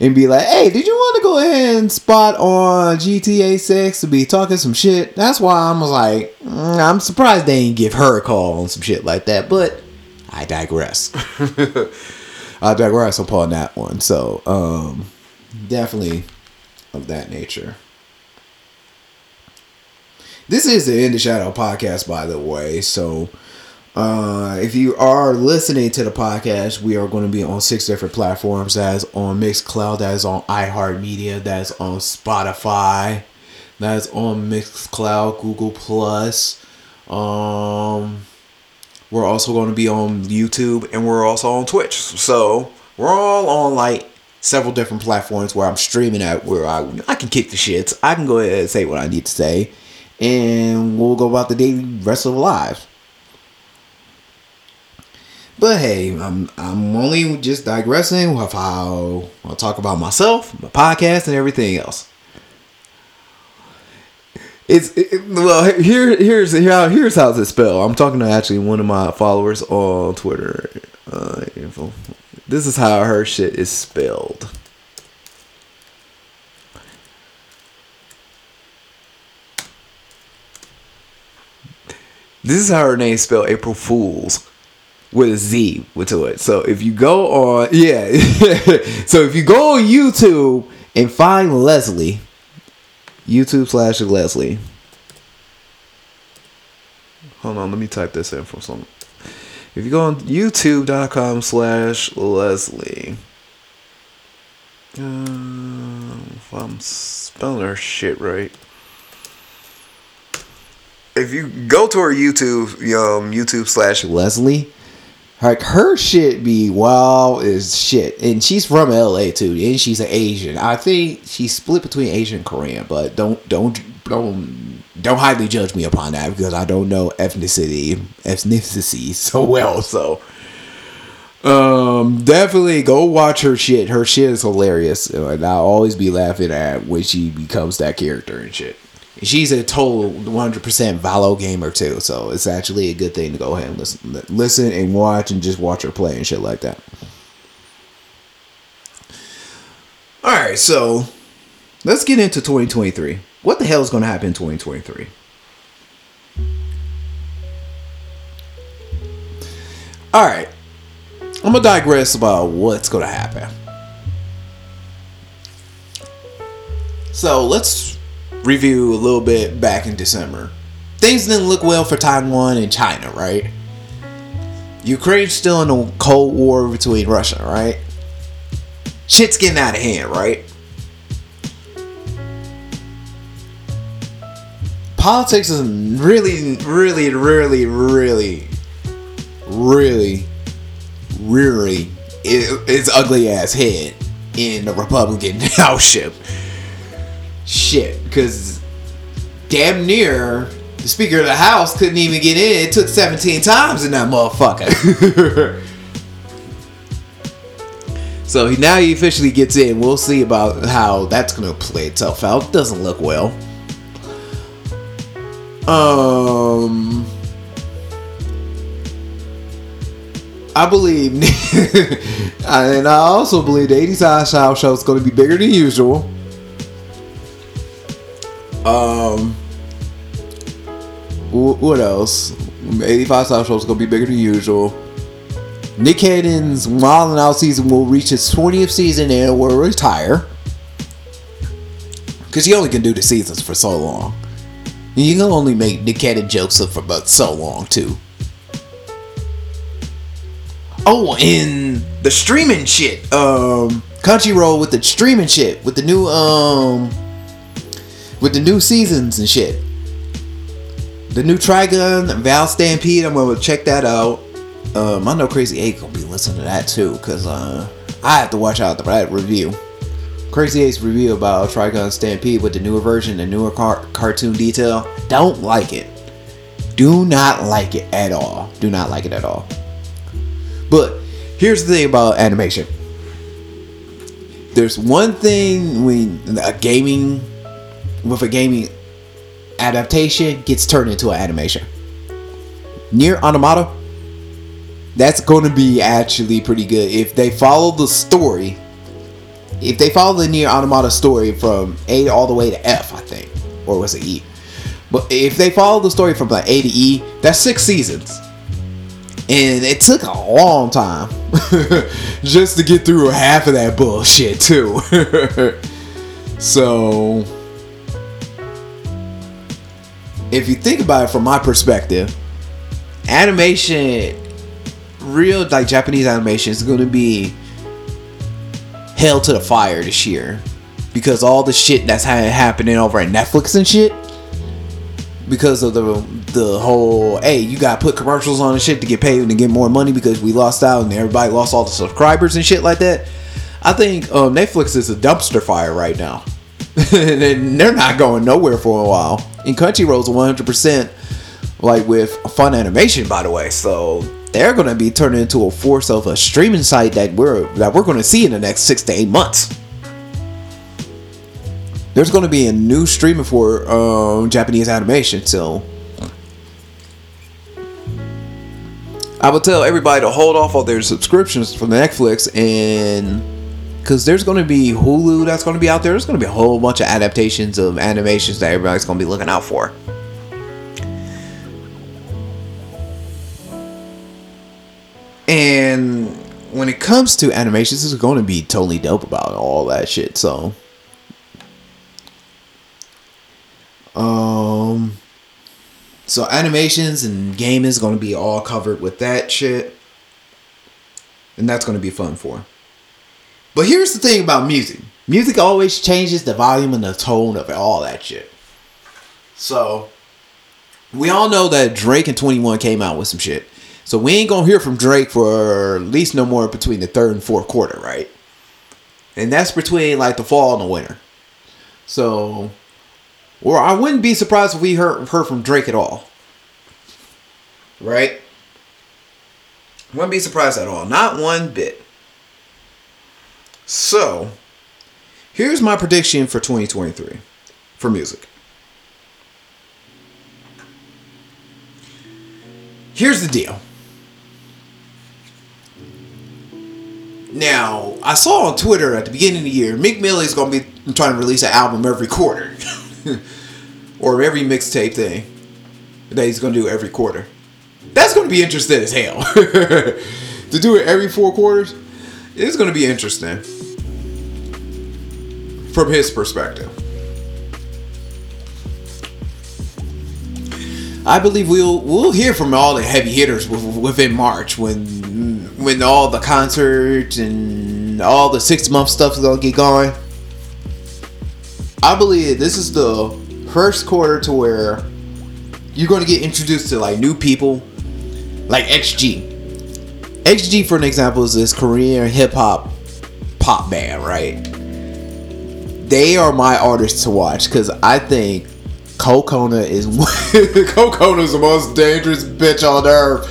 and be like, hey, did you want to go ahead and spot on G T A six to be talking some shit? That's why I'm like, mm, I'm surprised they didn't give her a call on some shit like that. But I digress. I digress upon that one. So, um, definitely of that nature. This is the In the Shadow podcast, by the way. So, Uh, if you are listening to the podcast, we are going to be on six different platforms. That's on Mixcloud, that's on iHeartMedia, that's on Spotify, that's on Mixcloud, Google Plus. Um, we're also going to be on YouTube, and we're also on Twitch. So we're all on like several different platforms where I'm streaming at, where I I can kick the shits. I can go ahead and say what I need to say, and we'll go about the daily rest of the lives. But hey, I'm I'm only just digressing with how I'll talk about myself, my podcast, and everything else. It's it, well here here's here here's how it's spelled. I'm talking to actually one of my followers on Twitter. Uh, this is how her shit is spelled. This is how her name is spelled, April Fools. With a Z to it. So if you go on, yeah. So if you go on YouTube and find Leslie, YouTube slash Leslie. Hold on, let me type this in for some. If you go on YouTube.com slash Leslie, uh, if I'm spelling her shit right. If you go to her YouTube, um, YouTube slash Leslie. Like, her shit be wild as shit. And she's from L A too. And she's an Asian. I think she's split between Asian and Korean. But don't don't don't don't highly judge me upon that, because I don't know ethnicity ethnicity so well. So um definitely go watch her shit. Her shit is hilarious. And I'll always be laughing at when she becomes that character and shit. She's a total one hundred percent Valo gamer too, so it's actually a good thing to go ahead and listen, listen and watch, and just watch her play and shit like that. All right, so let's get into twenty twenty-three. What the hell is going to happen in twenty twenty-three? All right, I'm gonna digress about what's going to happen. So let's review a little bit back in December. Things didn't look well for Taiwan and China, right? Ukraine's still in a cold war between Russia, right? Shit's getting out of hand, right? Politics is really, really, really, really, really, really its ugly ass head in the Republican Houseship. Shit, because damn near the Speaker of the House couldn't even get in. It took seventeen times in that motherfucker. So now he officially gets in. We'll see about how that's going to play itself out. Doesn't look well. Um, I believe, and I also believe the eighty-size Child Show is going to be bigger than usual. Um, what else? eighty-five South Show is going to be bigger than usual. Nick Cannon's Wild and Out season will reach its twentieth season and will retire, because you only can do the seasons for so long. You can only make Nick Cannon jokes for about so long too. Oh, and the streaming shit. Um, Country Road with the streaming shit. With the new, um... with the new seasons and shit. The new Trigun, Val Stampede, I'm going to check that out. Um, I know Crazy eight going to be listening to that too, because uh, I have to watch out for that review. Crazy Ace review about Trigun Stampede with the newer version and newer car- cartoon detail. Don't like it. Do not like it at all. Do not like it at all. But here's the thing about animation. There's one thing when a gaming with a gaming adaptation gets turned into an animation. Nier Automata, that's going to be actually pretty good if they follow the story. If they follow the Nier Automata story from A all the way to F, I think, or was it E? But if they follow the story from like A to E, that's six seasons. And it took a long time just to get through half of that bullshit too. So, if you think about it from my perspective, animation, real like Japanese animation is going to be held to the fire this year. Because all the shit that's happening over at Netflix and shit. Because of the the whole, hey, you gotta put commercials on and shit to get paid and to get more money because we lost out and everybody lost all the subscribers and shit like that. I think um, Netflix is a dumpster fire right now. And they're not going nowhere for a while. And Crunchyroll's one hundred percent like with Fun Animation, by the way. So they're gonna be turning into a force of a streaming site that we're that we're gonna see in the next six to eight months. There's going to be a new streaming for um, Japanese animation, so I would tell everybody to hold off on their subscriptions from Netflix, and because there's going to be Hulu that's going to be out there. There's going to be a whole bunch of adaptations of animations that everybody's going to be looking out for. And when it comes to animations, it's going to be totally dope about all that shit, so... Um, so animations and gaming is going to be all covered with that shit. And that's going to be fun for. But here's the thing about music. Music always changes the volume and the tone of all that shit. So, we all know that Drake and twenty-one came out with some shit. So we ain't going to hear from Drake for at least no more between the third and fourth quarter, right? And that's between like the fall and the winter. So... Or I wouldn't be surprised if we heard, heard from Drake at all. Right? Wouldn't be surprised at all. Not one bit. So, here's my prediction for twenty twenty-three. For music. Here's the deal. Now, I saw on Twitter at the beginning of the year, Meek Mill is going to be trying to release an album every quarter. Or every mixtape thing that he's going to do every quarter. That's going to be interesting as hell. To do it every four quarters is going to be interesting from his perspective. I believe we'll we'll hear from all the heavy hitters within March when when all the concerts and all the six month stuff is going to get going. I believe this is the first quarter to where you're going to get introduced to like new people, like X G. X G, for an example, is this Korean hip hop pop band, right? They are my artists to watch because I think Kokona is Kokona is the most dangerous bitch on earth.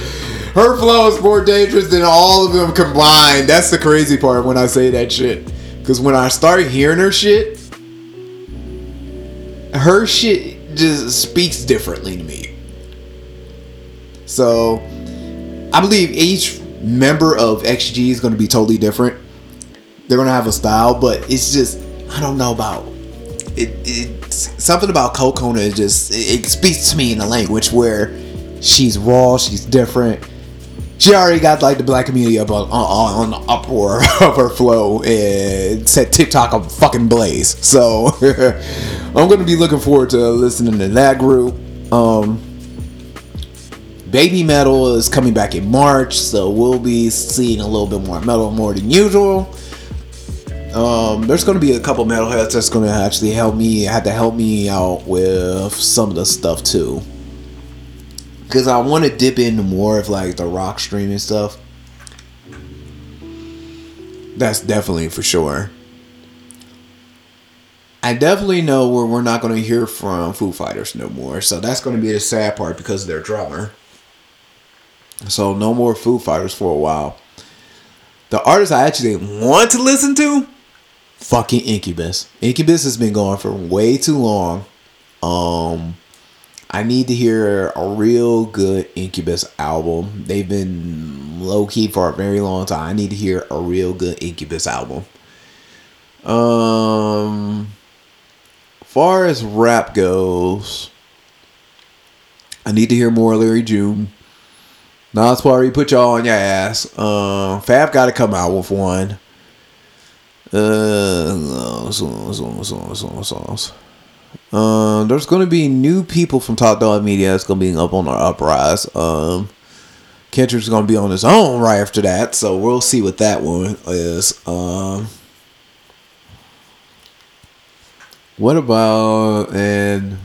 Her flow is more dangerous than all of them combined. That's the crazy part when I say that shit, because when I start hearing her shit. Her shit just speaks differently to me. So, I believe each member of X G is going to be totally different. They're going to have a style, but it's just, I don't know about it. It's something about Kokona is just, it, it speaks to me in a language where she's raw, she's different. She already got like the black community up on, on, on the uproar of her flow and set TikTok on fucking blaze. So I'm gonna be looking forward to listening to that group. Um, Baby Metal is coming back in March, so we'll be seeing a little bit more metal more than usual. Um, there's gonna be a couple metalheads that's gonna actually help me have to help me out with some of the stuff too. Because I want to dip into more of like the rock streaming stuff. That's definitely for sure. I definitely know where we're not going to hear from Foo Fighters no more. So that's going to be the sad part because of their drummer. So no more Foo Fighters for a while. The artist I actually want to listen to, fucking Incubus. Incubus has been going for way too long. Um, I need to hear a real good Incubus album. They've been low-key for a very long time. I need to hear a real good Incubus album. Um, far as rap goes, I need to hear more Larry June. Nas Party, put y'all on your ass. Um, Fab got to come out with one. Uh, songs, songs, songs, songs, songs. Um, there's going to be new people from Top Dog Media that's going to be up on our Uprise. Um, Kendrick's going to be on his own right after that, so we'll see what that one is. Um, what about and.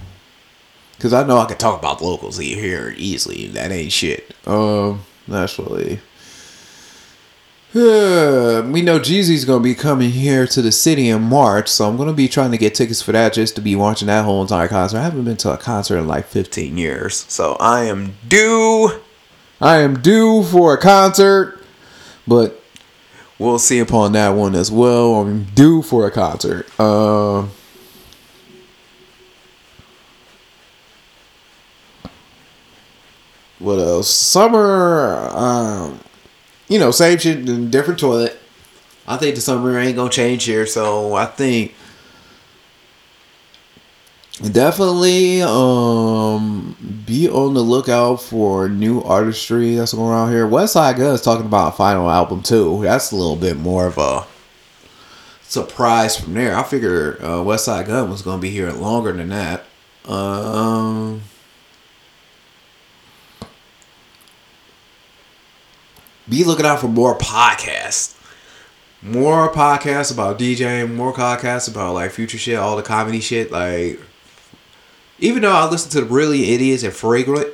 Because I know I can talk about locals here easily. That ain't shit. Um, naturally. Yeah, we know Jeezy's going to be coming here to the city in March. So I'm going to be trying to get tickets for that just to be watching that whole entire concert. I haven't been to a concert in like fifteen years. So I am due. I am due for a concert. But we'll see upon that one as well. I'm due for a concert. Um... Uh, What else? Summer, um, you know, same shit, different toilet. I think the summer ain't gonna change here, so I think definitely um, be on the lookout for new artistry that's going around here. Westside Gunn is talking about a final album too. That's a little bit more of a surprise from there. I figure uh, Westside Gunn was gonna be here longer than that. Um. Be looking out for more podcasts. More podcasts about DJing. More podcasts about like future shit. All the comedy shit. Like, even though I listen to the Really Idiots and Fragrant,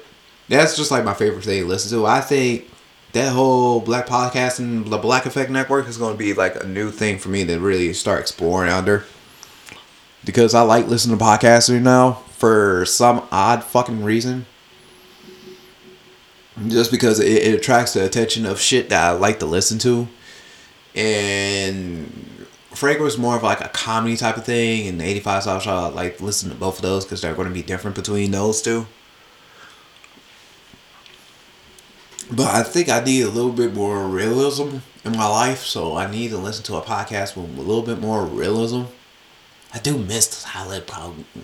that's just like my favorite thing to listen to. I think that whole black podcasting, the Black Effect Network is going to be like a new thing for me to really start exploring under. Because I like listening to podcasts right now for some odd fucking reason. Just because it, it attracts the attention of shit that I like to listen to. And Fragrance was more of like a comedy type of thing. And eighty-five South Shot, I like to listen to both of those because they're going to be different between those two. But I think I need a little bit more realism in my life. So I need to listen to a podcast with a little bit more realism. I do miss Talib.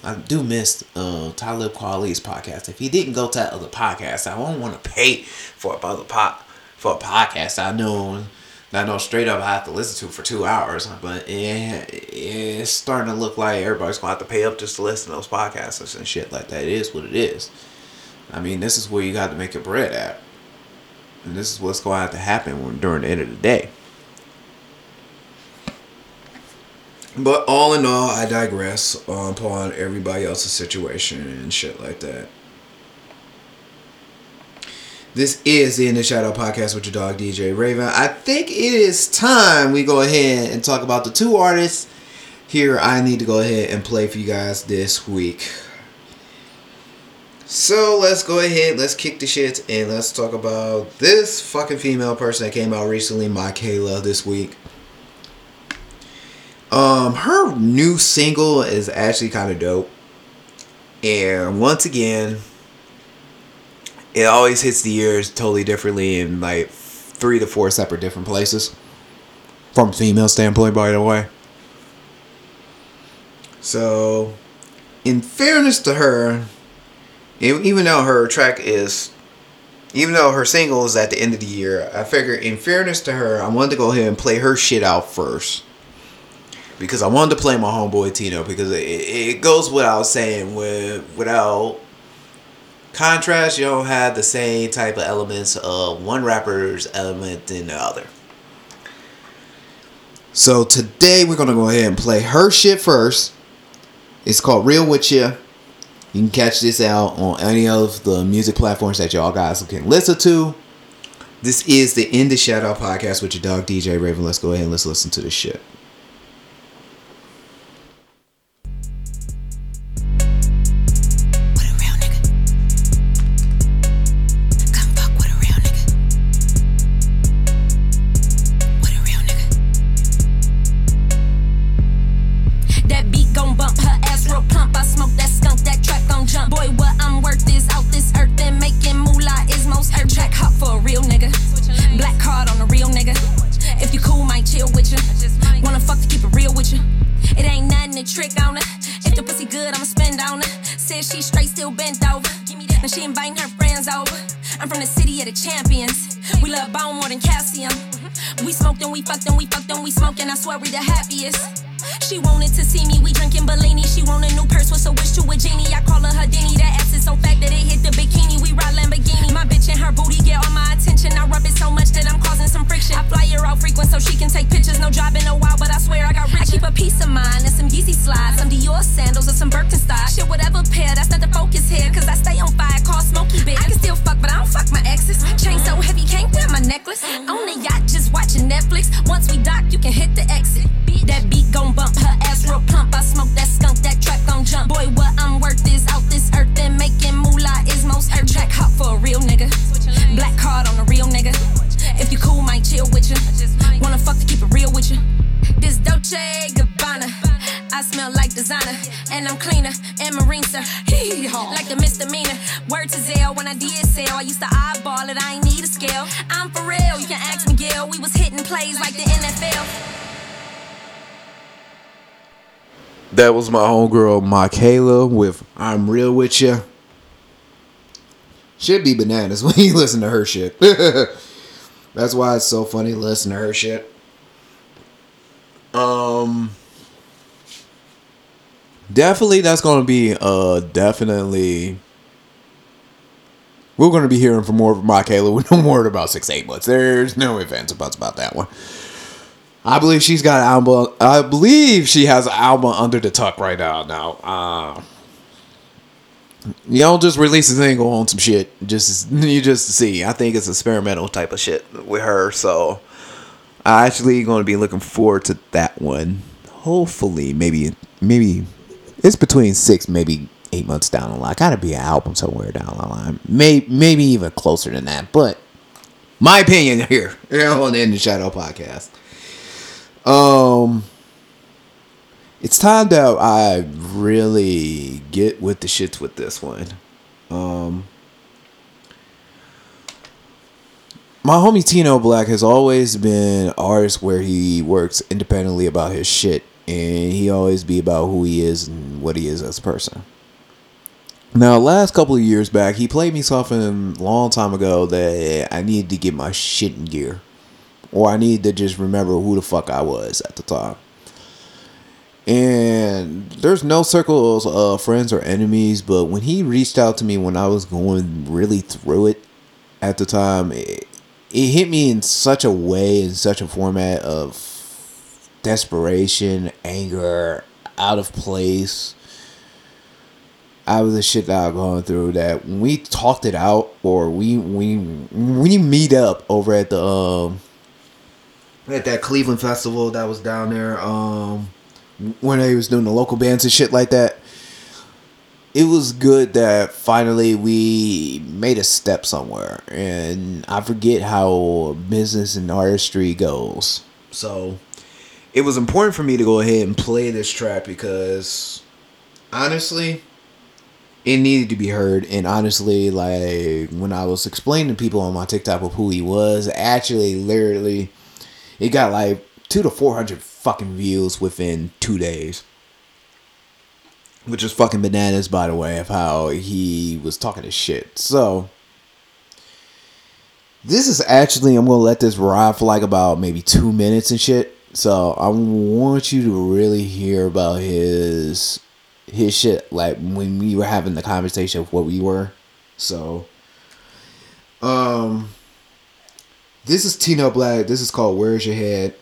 I do miss uh, Talib Kweli's podcast. If he didn't go to that other podcast, I won't want to pay for a other po- for a podcast. I know, I know straight up I have to listen to for two hours. But yeah, it's starting to look like everybody's gonna have to pay up just to listen to those podcasts and shit like that. It is what it is. I mean, this is where you got to make your bread at, and this is what's gonna have to happen when, during the end of the day. But all in all, I digress upon everybody else's situation and shit like that. This is the In the Shadow podcast with your dog, D J Raven. I think it is time we go ahead and talk about the two artists here I need to go ahead and play for you guys this week. So let's go ahead, let's kick the shit, and let's talk about this fucking female person that came out recently, Michaela, this week. Um, her new single is actually kind of dope. And once again, it always hits the ears totally differently in like three to four separate different places. From a female standpoint, by the way. So, in fairness to her, even though her track is, even though her single is at the end of the year, I figure in fairness to her, I wanted to go ahead and play her shit out first. Because I wanted to play my homeboy Tino. Because it, it goes without saying. With, without contrast, you don't have the same type of elements of one rapper's element than the other. So today we're going to go ahead and play her shit first. It's called Real With Ya. You can catch this out on any of the music platforms that y'all guys can listen to. This is the In The Shadow podcast with your dog D J Raven. Let's go ahead and let's listen to this shit. from the city of the champions. We love bone more than calcium. We smoked and we fucked and we fucked and we smoked and I swear we the happiest. She wanted to see me, we drinking Bellini. She want a new purse with a wish to a genie. I call her her Denny, that ass is so fat that it hit the bikini. We ride Lamborghini, my bitch and her booty get all my attention. I rub it so much that I'm causing some friction. I fly her out frequent so she can take pictures. No job in a while, but I swear I got rich. I keep a peace of mind and some Yeezy slides, some Dior sandals or some Birkenstocks. Shit, whatever pair, that's not the focus here, cause I stay on fire, call Smokey Bear. I can still fuck, but I don't fuck my exes. Chain so heavy, can't wear my necklace. On the yacht, just watching Netflix. Once we dock, you can hit the exit. That beat gon' bump, her ass real plump. I smoke that skunk, that track gon' jump. Boy, what I'm worth is out this earth. And making moolah is most earth. Track hot for a real nigga. Black card on a real nigga. If you cool, might chill with you. Wanna fuck to keep it real with you. This Dolce and Gabbana, I smell like designer. And I'm cleaner, and Marine, sir. Like a misdemeanor. Word to Zell, when I did sell, I used to eyeball it, I ain't need a scale. I'm for real, you can ask Miguel. We was hitting plays like the N F L. That was my homegirl, Michaela, with I'm Real With Ya. Should be bananas when you listen to her shit. That's why it's so funny listening to her shit. Um, Definitely, that's going to be, uh, definitely... We're going to be hearing from more of Michaela. We're no more in about six, eight months. There's no ifs, ands, or buts about that one. I believe she's got an album. I believe she has an album under the tuck right now. Now, uh, you don't just release a single on some shit. Just you just see. I think it's experimental type of shit with her. So, I actually going to be looking forward to that one. Hopefully, maybe maybe it's between six, maybe eight months down the line. Got to be an album somewhere down the line. Maybe maybe even closer than that. But my opinion here on the In the Shadow podcast. Um, it's time that I really get with the shits with this one. Um, my homie Tino Black has always been an artist where he works independently about his shit, and he always be about who he is and what he is as a person. Now, last couple of years back, he played me something a long time ago that I needed to get my shit in gear. Or I need to just remember who the fuck I was at the time. And there's no circles of friends or enemies. But when he reached out to me when I was going really through it at the time, it, it hit me in such a way, in such a format of desperation, anger, out of place. I was the shit that I've gone through that when we talked it out or we, we, we meet up over at the... Um, At that Cleveland festival that was down there, um, when they was doing the local bands and shit like that, it was good that finally we made a step somewhere. And I forget how business and artistry goes. So it was important for me to go ahead and play this track because honestly, it needed to be heard. And honestly, like when I was explaining to people on my TikTok of who he was, actually, literally... It got like two to four hundred fucking views within two days, which is fucking bananas, by the way, of how he was talking his shit. So this is actually I'm gonna let this ride for like about maybe two minutes and shit. So I want you to really hear about his his shit, like when we were having the conversation of what we were. So, um. This is Tino Black. This is called Where's Your Head.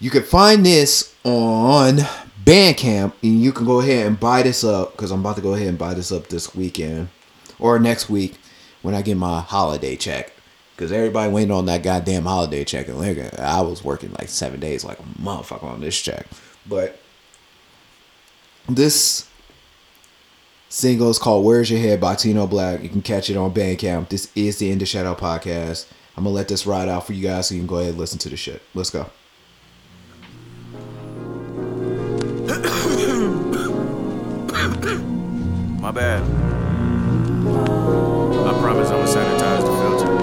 You can find this on Bandcamp, and you can go ahead and buy this up because I'm about to go ahead and buy this up this weekend or next week when I get my holiday check because everybody waiting on that goddamn holiday check. And like, I was working like seven days like a motherfucker on this check. But this single is called Where's Your Head by Tino Black. You can catch it on Bandcamp. This is the In The Shadow podcast. I'm going to let this ride out for you guys so you can go ahead and listen to the shit. Let's go. My bad. I promise I'm going to sanitize the filter.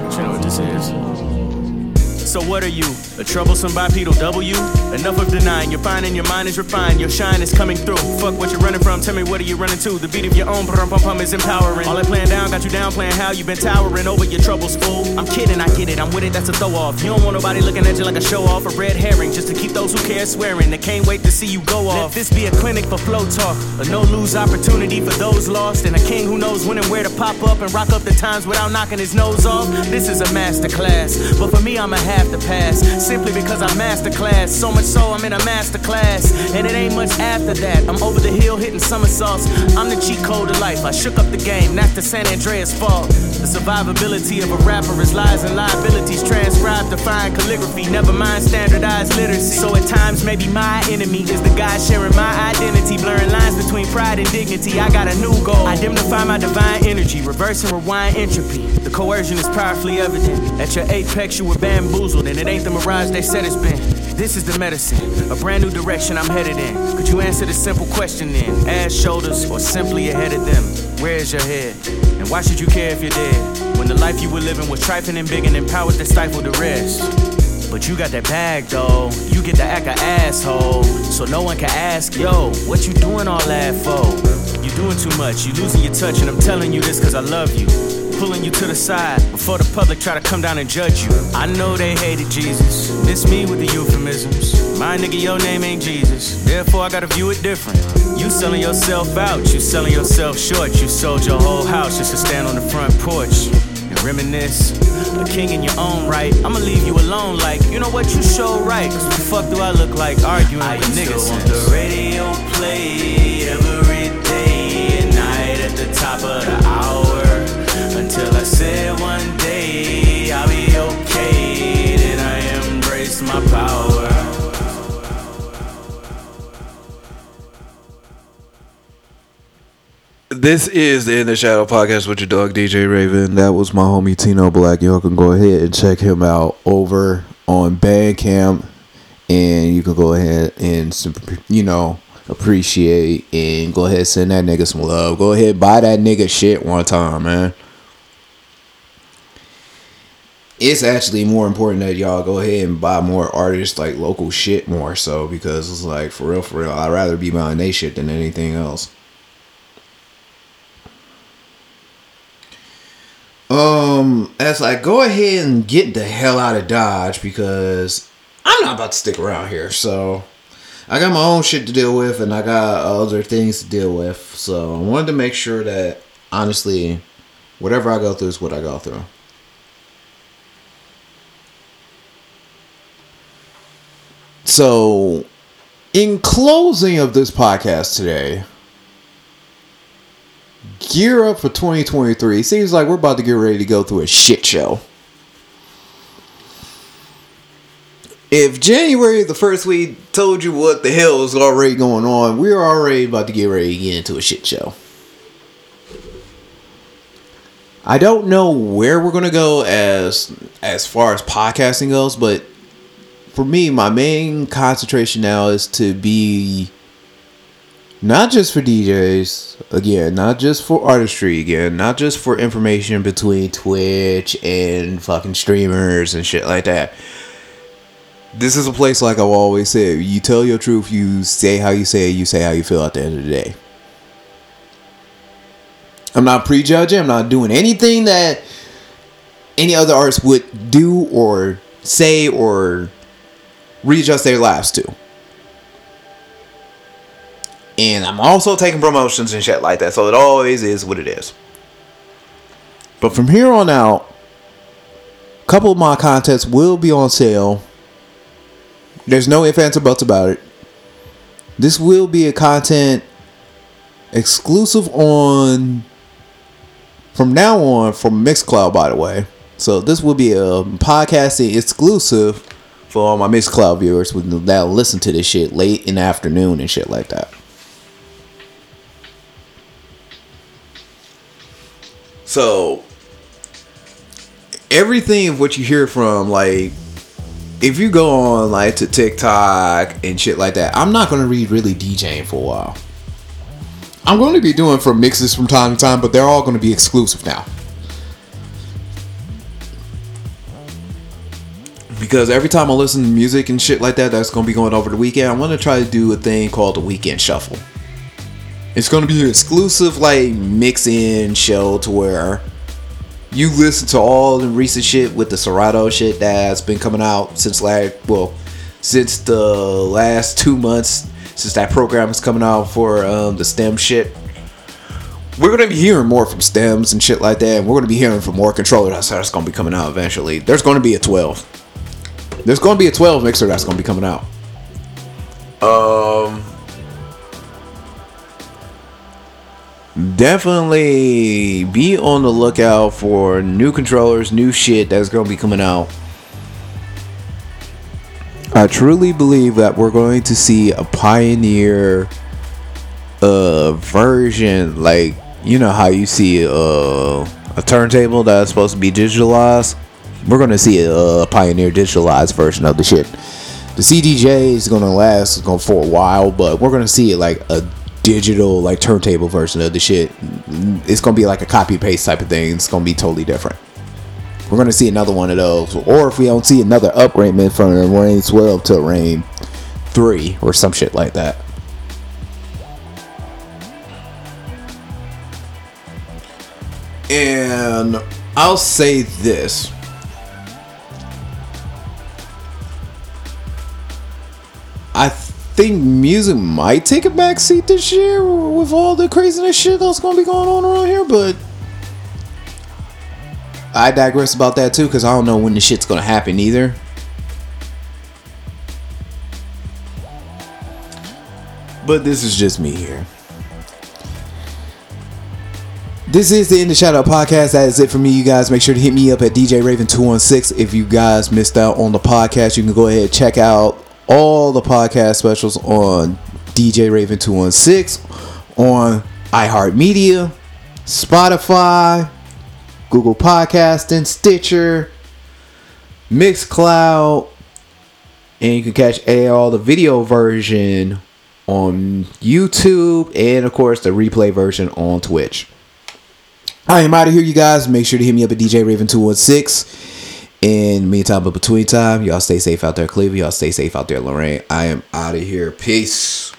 But you know what this is. So what are you? A troublesome bipedal W? Enough of denying. You're fine and your mind is refined. Your shine is coming through. Fuck what you're running from. Tell me what are you running to? The beat of your own pum pum is empowering. All that playing down got you down playing how you been towering over your troubles, fool. I'm kidding, I get it. I'm with it. That's a throw off. You don't want nobody looking at you like a show off, a red herring, just to keep those who care swearing. They can't wait to see you go off. Let this be a clinic for flow talk, a no lose opportunity for those lost, and a king who knows when and where to pop up and rock up the times without knocking his nose off. This is a masterclass, but for me I'ma have to pass, simply because I'm masterclass. So much so I'm in a masterclass, and it ain't much after that. I'm over the hill hitting somersaults. I'm the cheat code of life. I shook up the game, not the San Andreas fault. The survivability of a rapper is lies and liabilities transcribed to fine calligraphy. Never mind standardized literacy. So at times maybe my enemy is the guy sharing my identity, blurring lines between pride and dignity. I got a new goal. I demnify my divine energy, reverse and rewind entropy. The coercion is powerfully evident. At your apex you were bamboozled, and it ain't the mirage they said it's been. This is the medicine, a brand new direction I'm headed in. Could you answer this simple question then? Ass, shoulders, or simply ahead of them? Where is your head? And why should you care if you're dead? When the life you were living was trifling and big and empowered to stifle the rest. But you got that bag though, you get to act a asshole, so no one can ask, yo, what you doing all that for? You doing too much, you losing your touch, and I'm telling you this cause I love you. Pulling you to the side before the public try to come down and judge you. I know they hated Jesus, miss me with the euphemisms. My nigga, your name ain't Jesus, therefore I gotta view it different. You selling yourself out, you selling yourself short. You sold your whole house just to stand on the front porch. Reminisce, a king in your own right. I'ma leave you alone like, you know what, you show right. Cause what the fuck do I look like arguing I with niggas? I used to want the radio played every day and night at the top of the hour, until I said one day I'll be okay. Then I embraced my power. This is the In The Shadow podcast with your dog, D J Raven. That was my homie, Tino Black. Y'all can go ahead and check him out over on Bandcamp. And you can go ahead and, you know, appreciate and go ahead and send that nigga some love. Go ahead, buy that nigga shit one time, man. It's actually more important that y'all go ahead and buy more artists, like, local shit more so. Because it's like, for real, for real, I'd rather be buying they shit than anything else. Um, as I go ahead and get the hell out of Dodge, because I'm not about to stick around here, so I got my own shit to deal with, and I got other things to deal with, so I wanted to make sure that, honestly, whatever I go through is what I go through. So, in closing of this podcast today, gear up for twenty twenty-three. Seems like we're about to get ready to go through a shit show. If January the first week told you what the hell is already going on, we're already about to get ready to get into a shit show. I don't know where we're going to go as as far as podcasting goes, but for me, my main concentration now is to be... not just for D Js, again, not just for artistry, again, not just for information between Twitch and fucking streamers and shit like that. This is a place, like I've always said, you tell your truth, you say how you say it, you say how you feel at the end of the day. I'm not prejudging, I'm not doing anything that any other artist would do or say or readjust their lives to. And I'm also taking promotions and shit like that. So it always is what it is. But from here on out, a couple of my contests will be on sale. There's no ifs, ands, or buts about it. This will be a content exclusive on... from now on, from Mixcloud, by the way. So this will be a podcasting exclusive for all my Mixcloud viewers that listen to this shit late in the afternoon and shit like that. So, everything of what you hear from, like, if you go on, like, to TikTok and shit like that, I'm not going to be really DJing for a while. I'm going to be doing for mixes from time to time, but they're all going to be exclusive now. because every time I listen to music and shit like that, that's going to be going over the weekend, I'm going to try to do a thing called the Weekend Shuffle. It's going to be an exclusive, like, mix-in show to where you listen to all the recent shit with the Serato shit that's been coming out since last, well, since the last two months, since that program is coming out for um, the STEM shit. We're going to be hearing more from stems and shit like that. And we're going to be hearing from more controller. That's how that's going to be coming out eventually. There's going to be a twelve. There's going to be a twelve mixer that's going to be coming out. Um, Definitely be on the lookout for new controllers, new shit that's going to be coming out. I truly believe that we're going to see a pioneer uh, version, like, you know how you see uh, a turntable that's supposed to be digitalized. We're going to see a, a Pioneer digitalized version of the shit. The C D J is going to last for a while, but we're going to see like a digital, like, turntable version of the shit. It's going to be like a copy paste type of thing. It's going to be totally different. We're going to see another one of those, or if we don't see another upgrade from Rain twelve to Rain three or some shit like that. And I'll say this. I think music might take a backseat this year with all the craziness shit that's going to be going on around here, but I digress about that too, because I don't know when the shit's going to happen either. But this is just me here. This is the In The Shadow podcast. That is it for me, you guys. Make sure to hit me up at D J Raven two one six. If you guys missed out on the podcast, you can go ahead and check out all the podcast specials on D J Raven two one six, on iHeartMedia, Spotify, Google Podcasting, Stitcher, Mixcloud, and you can catch all the video version on YouTube, and of course the replay version on Twitch. I am out of here, you guys. Make sure to hit me up at D J Raven two one six. And meantime, but between time, y'all stay safe out there, Cleveland. Y'all stay safe out there, Lorraine. I am out of here. Peace.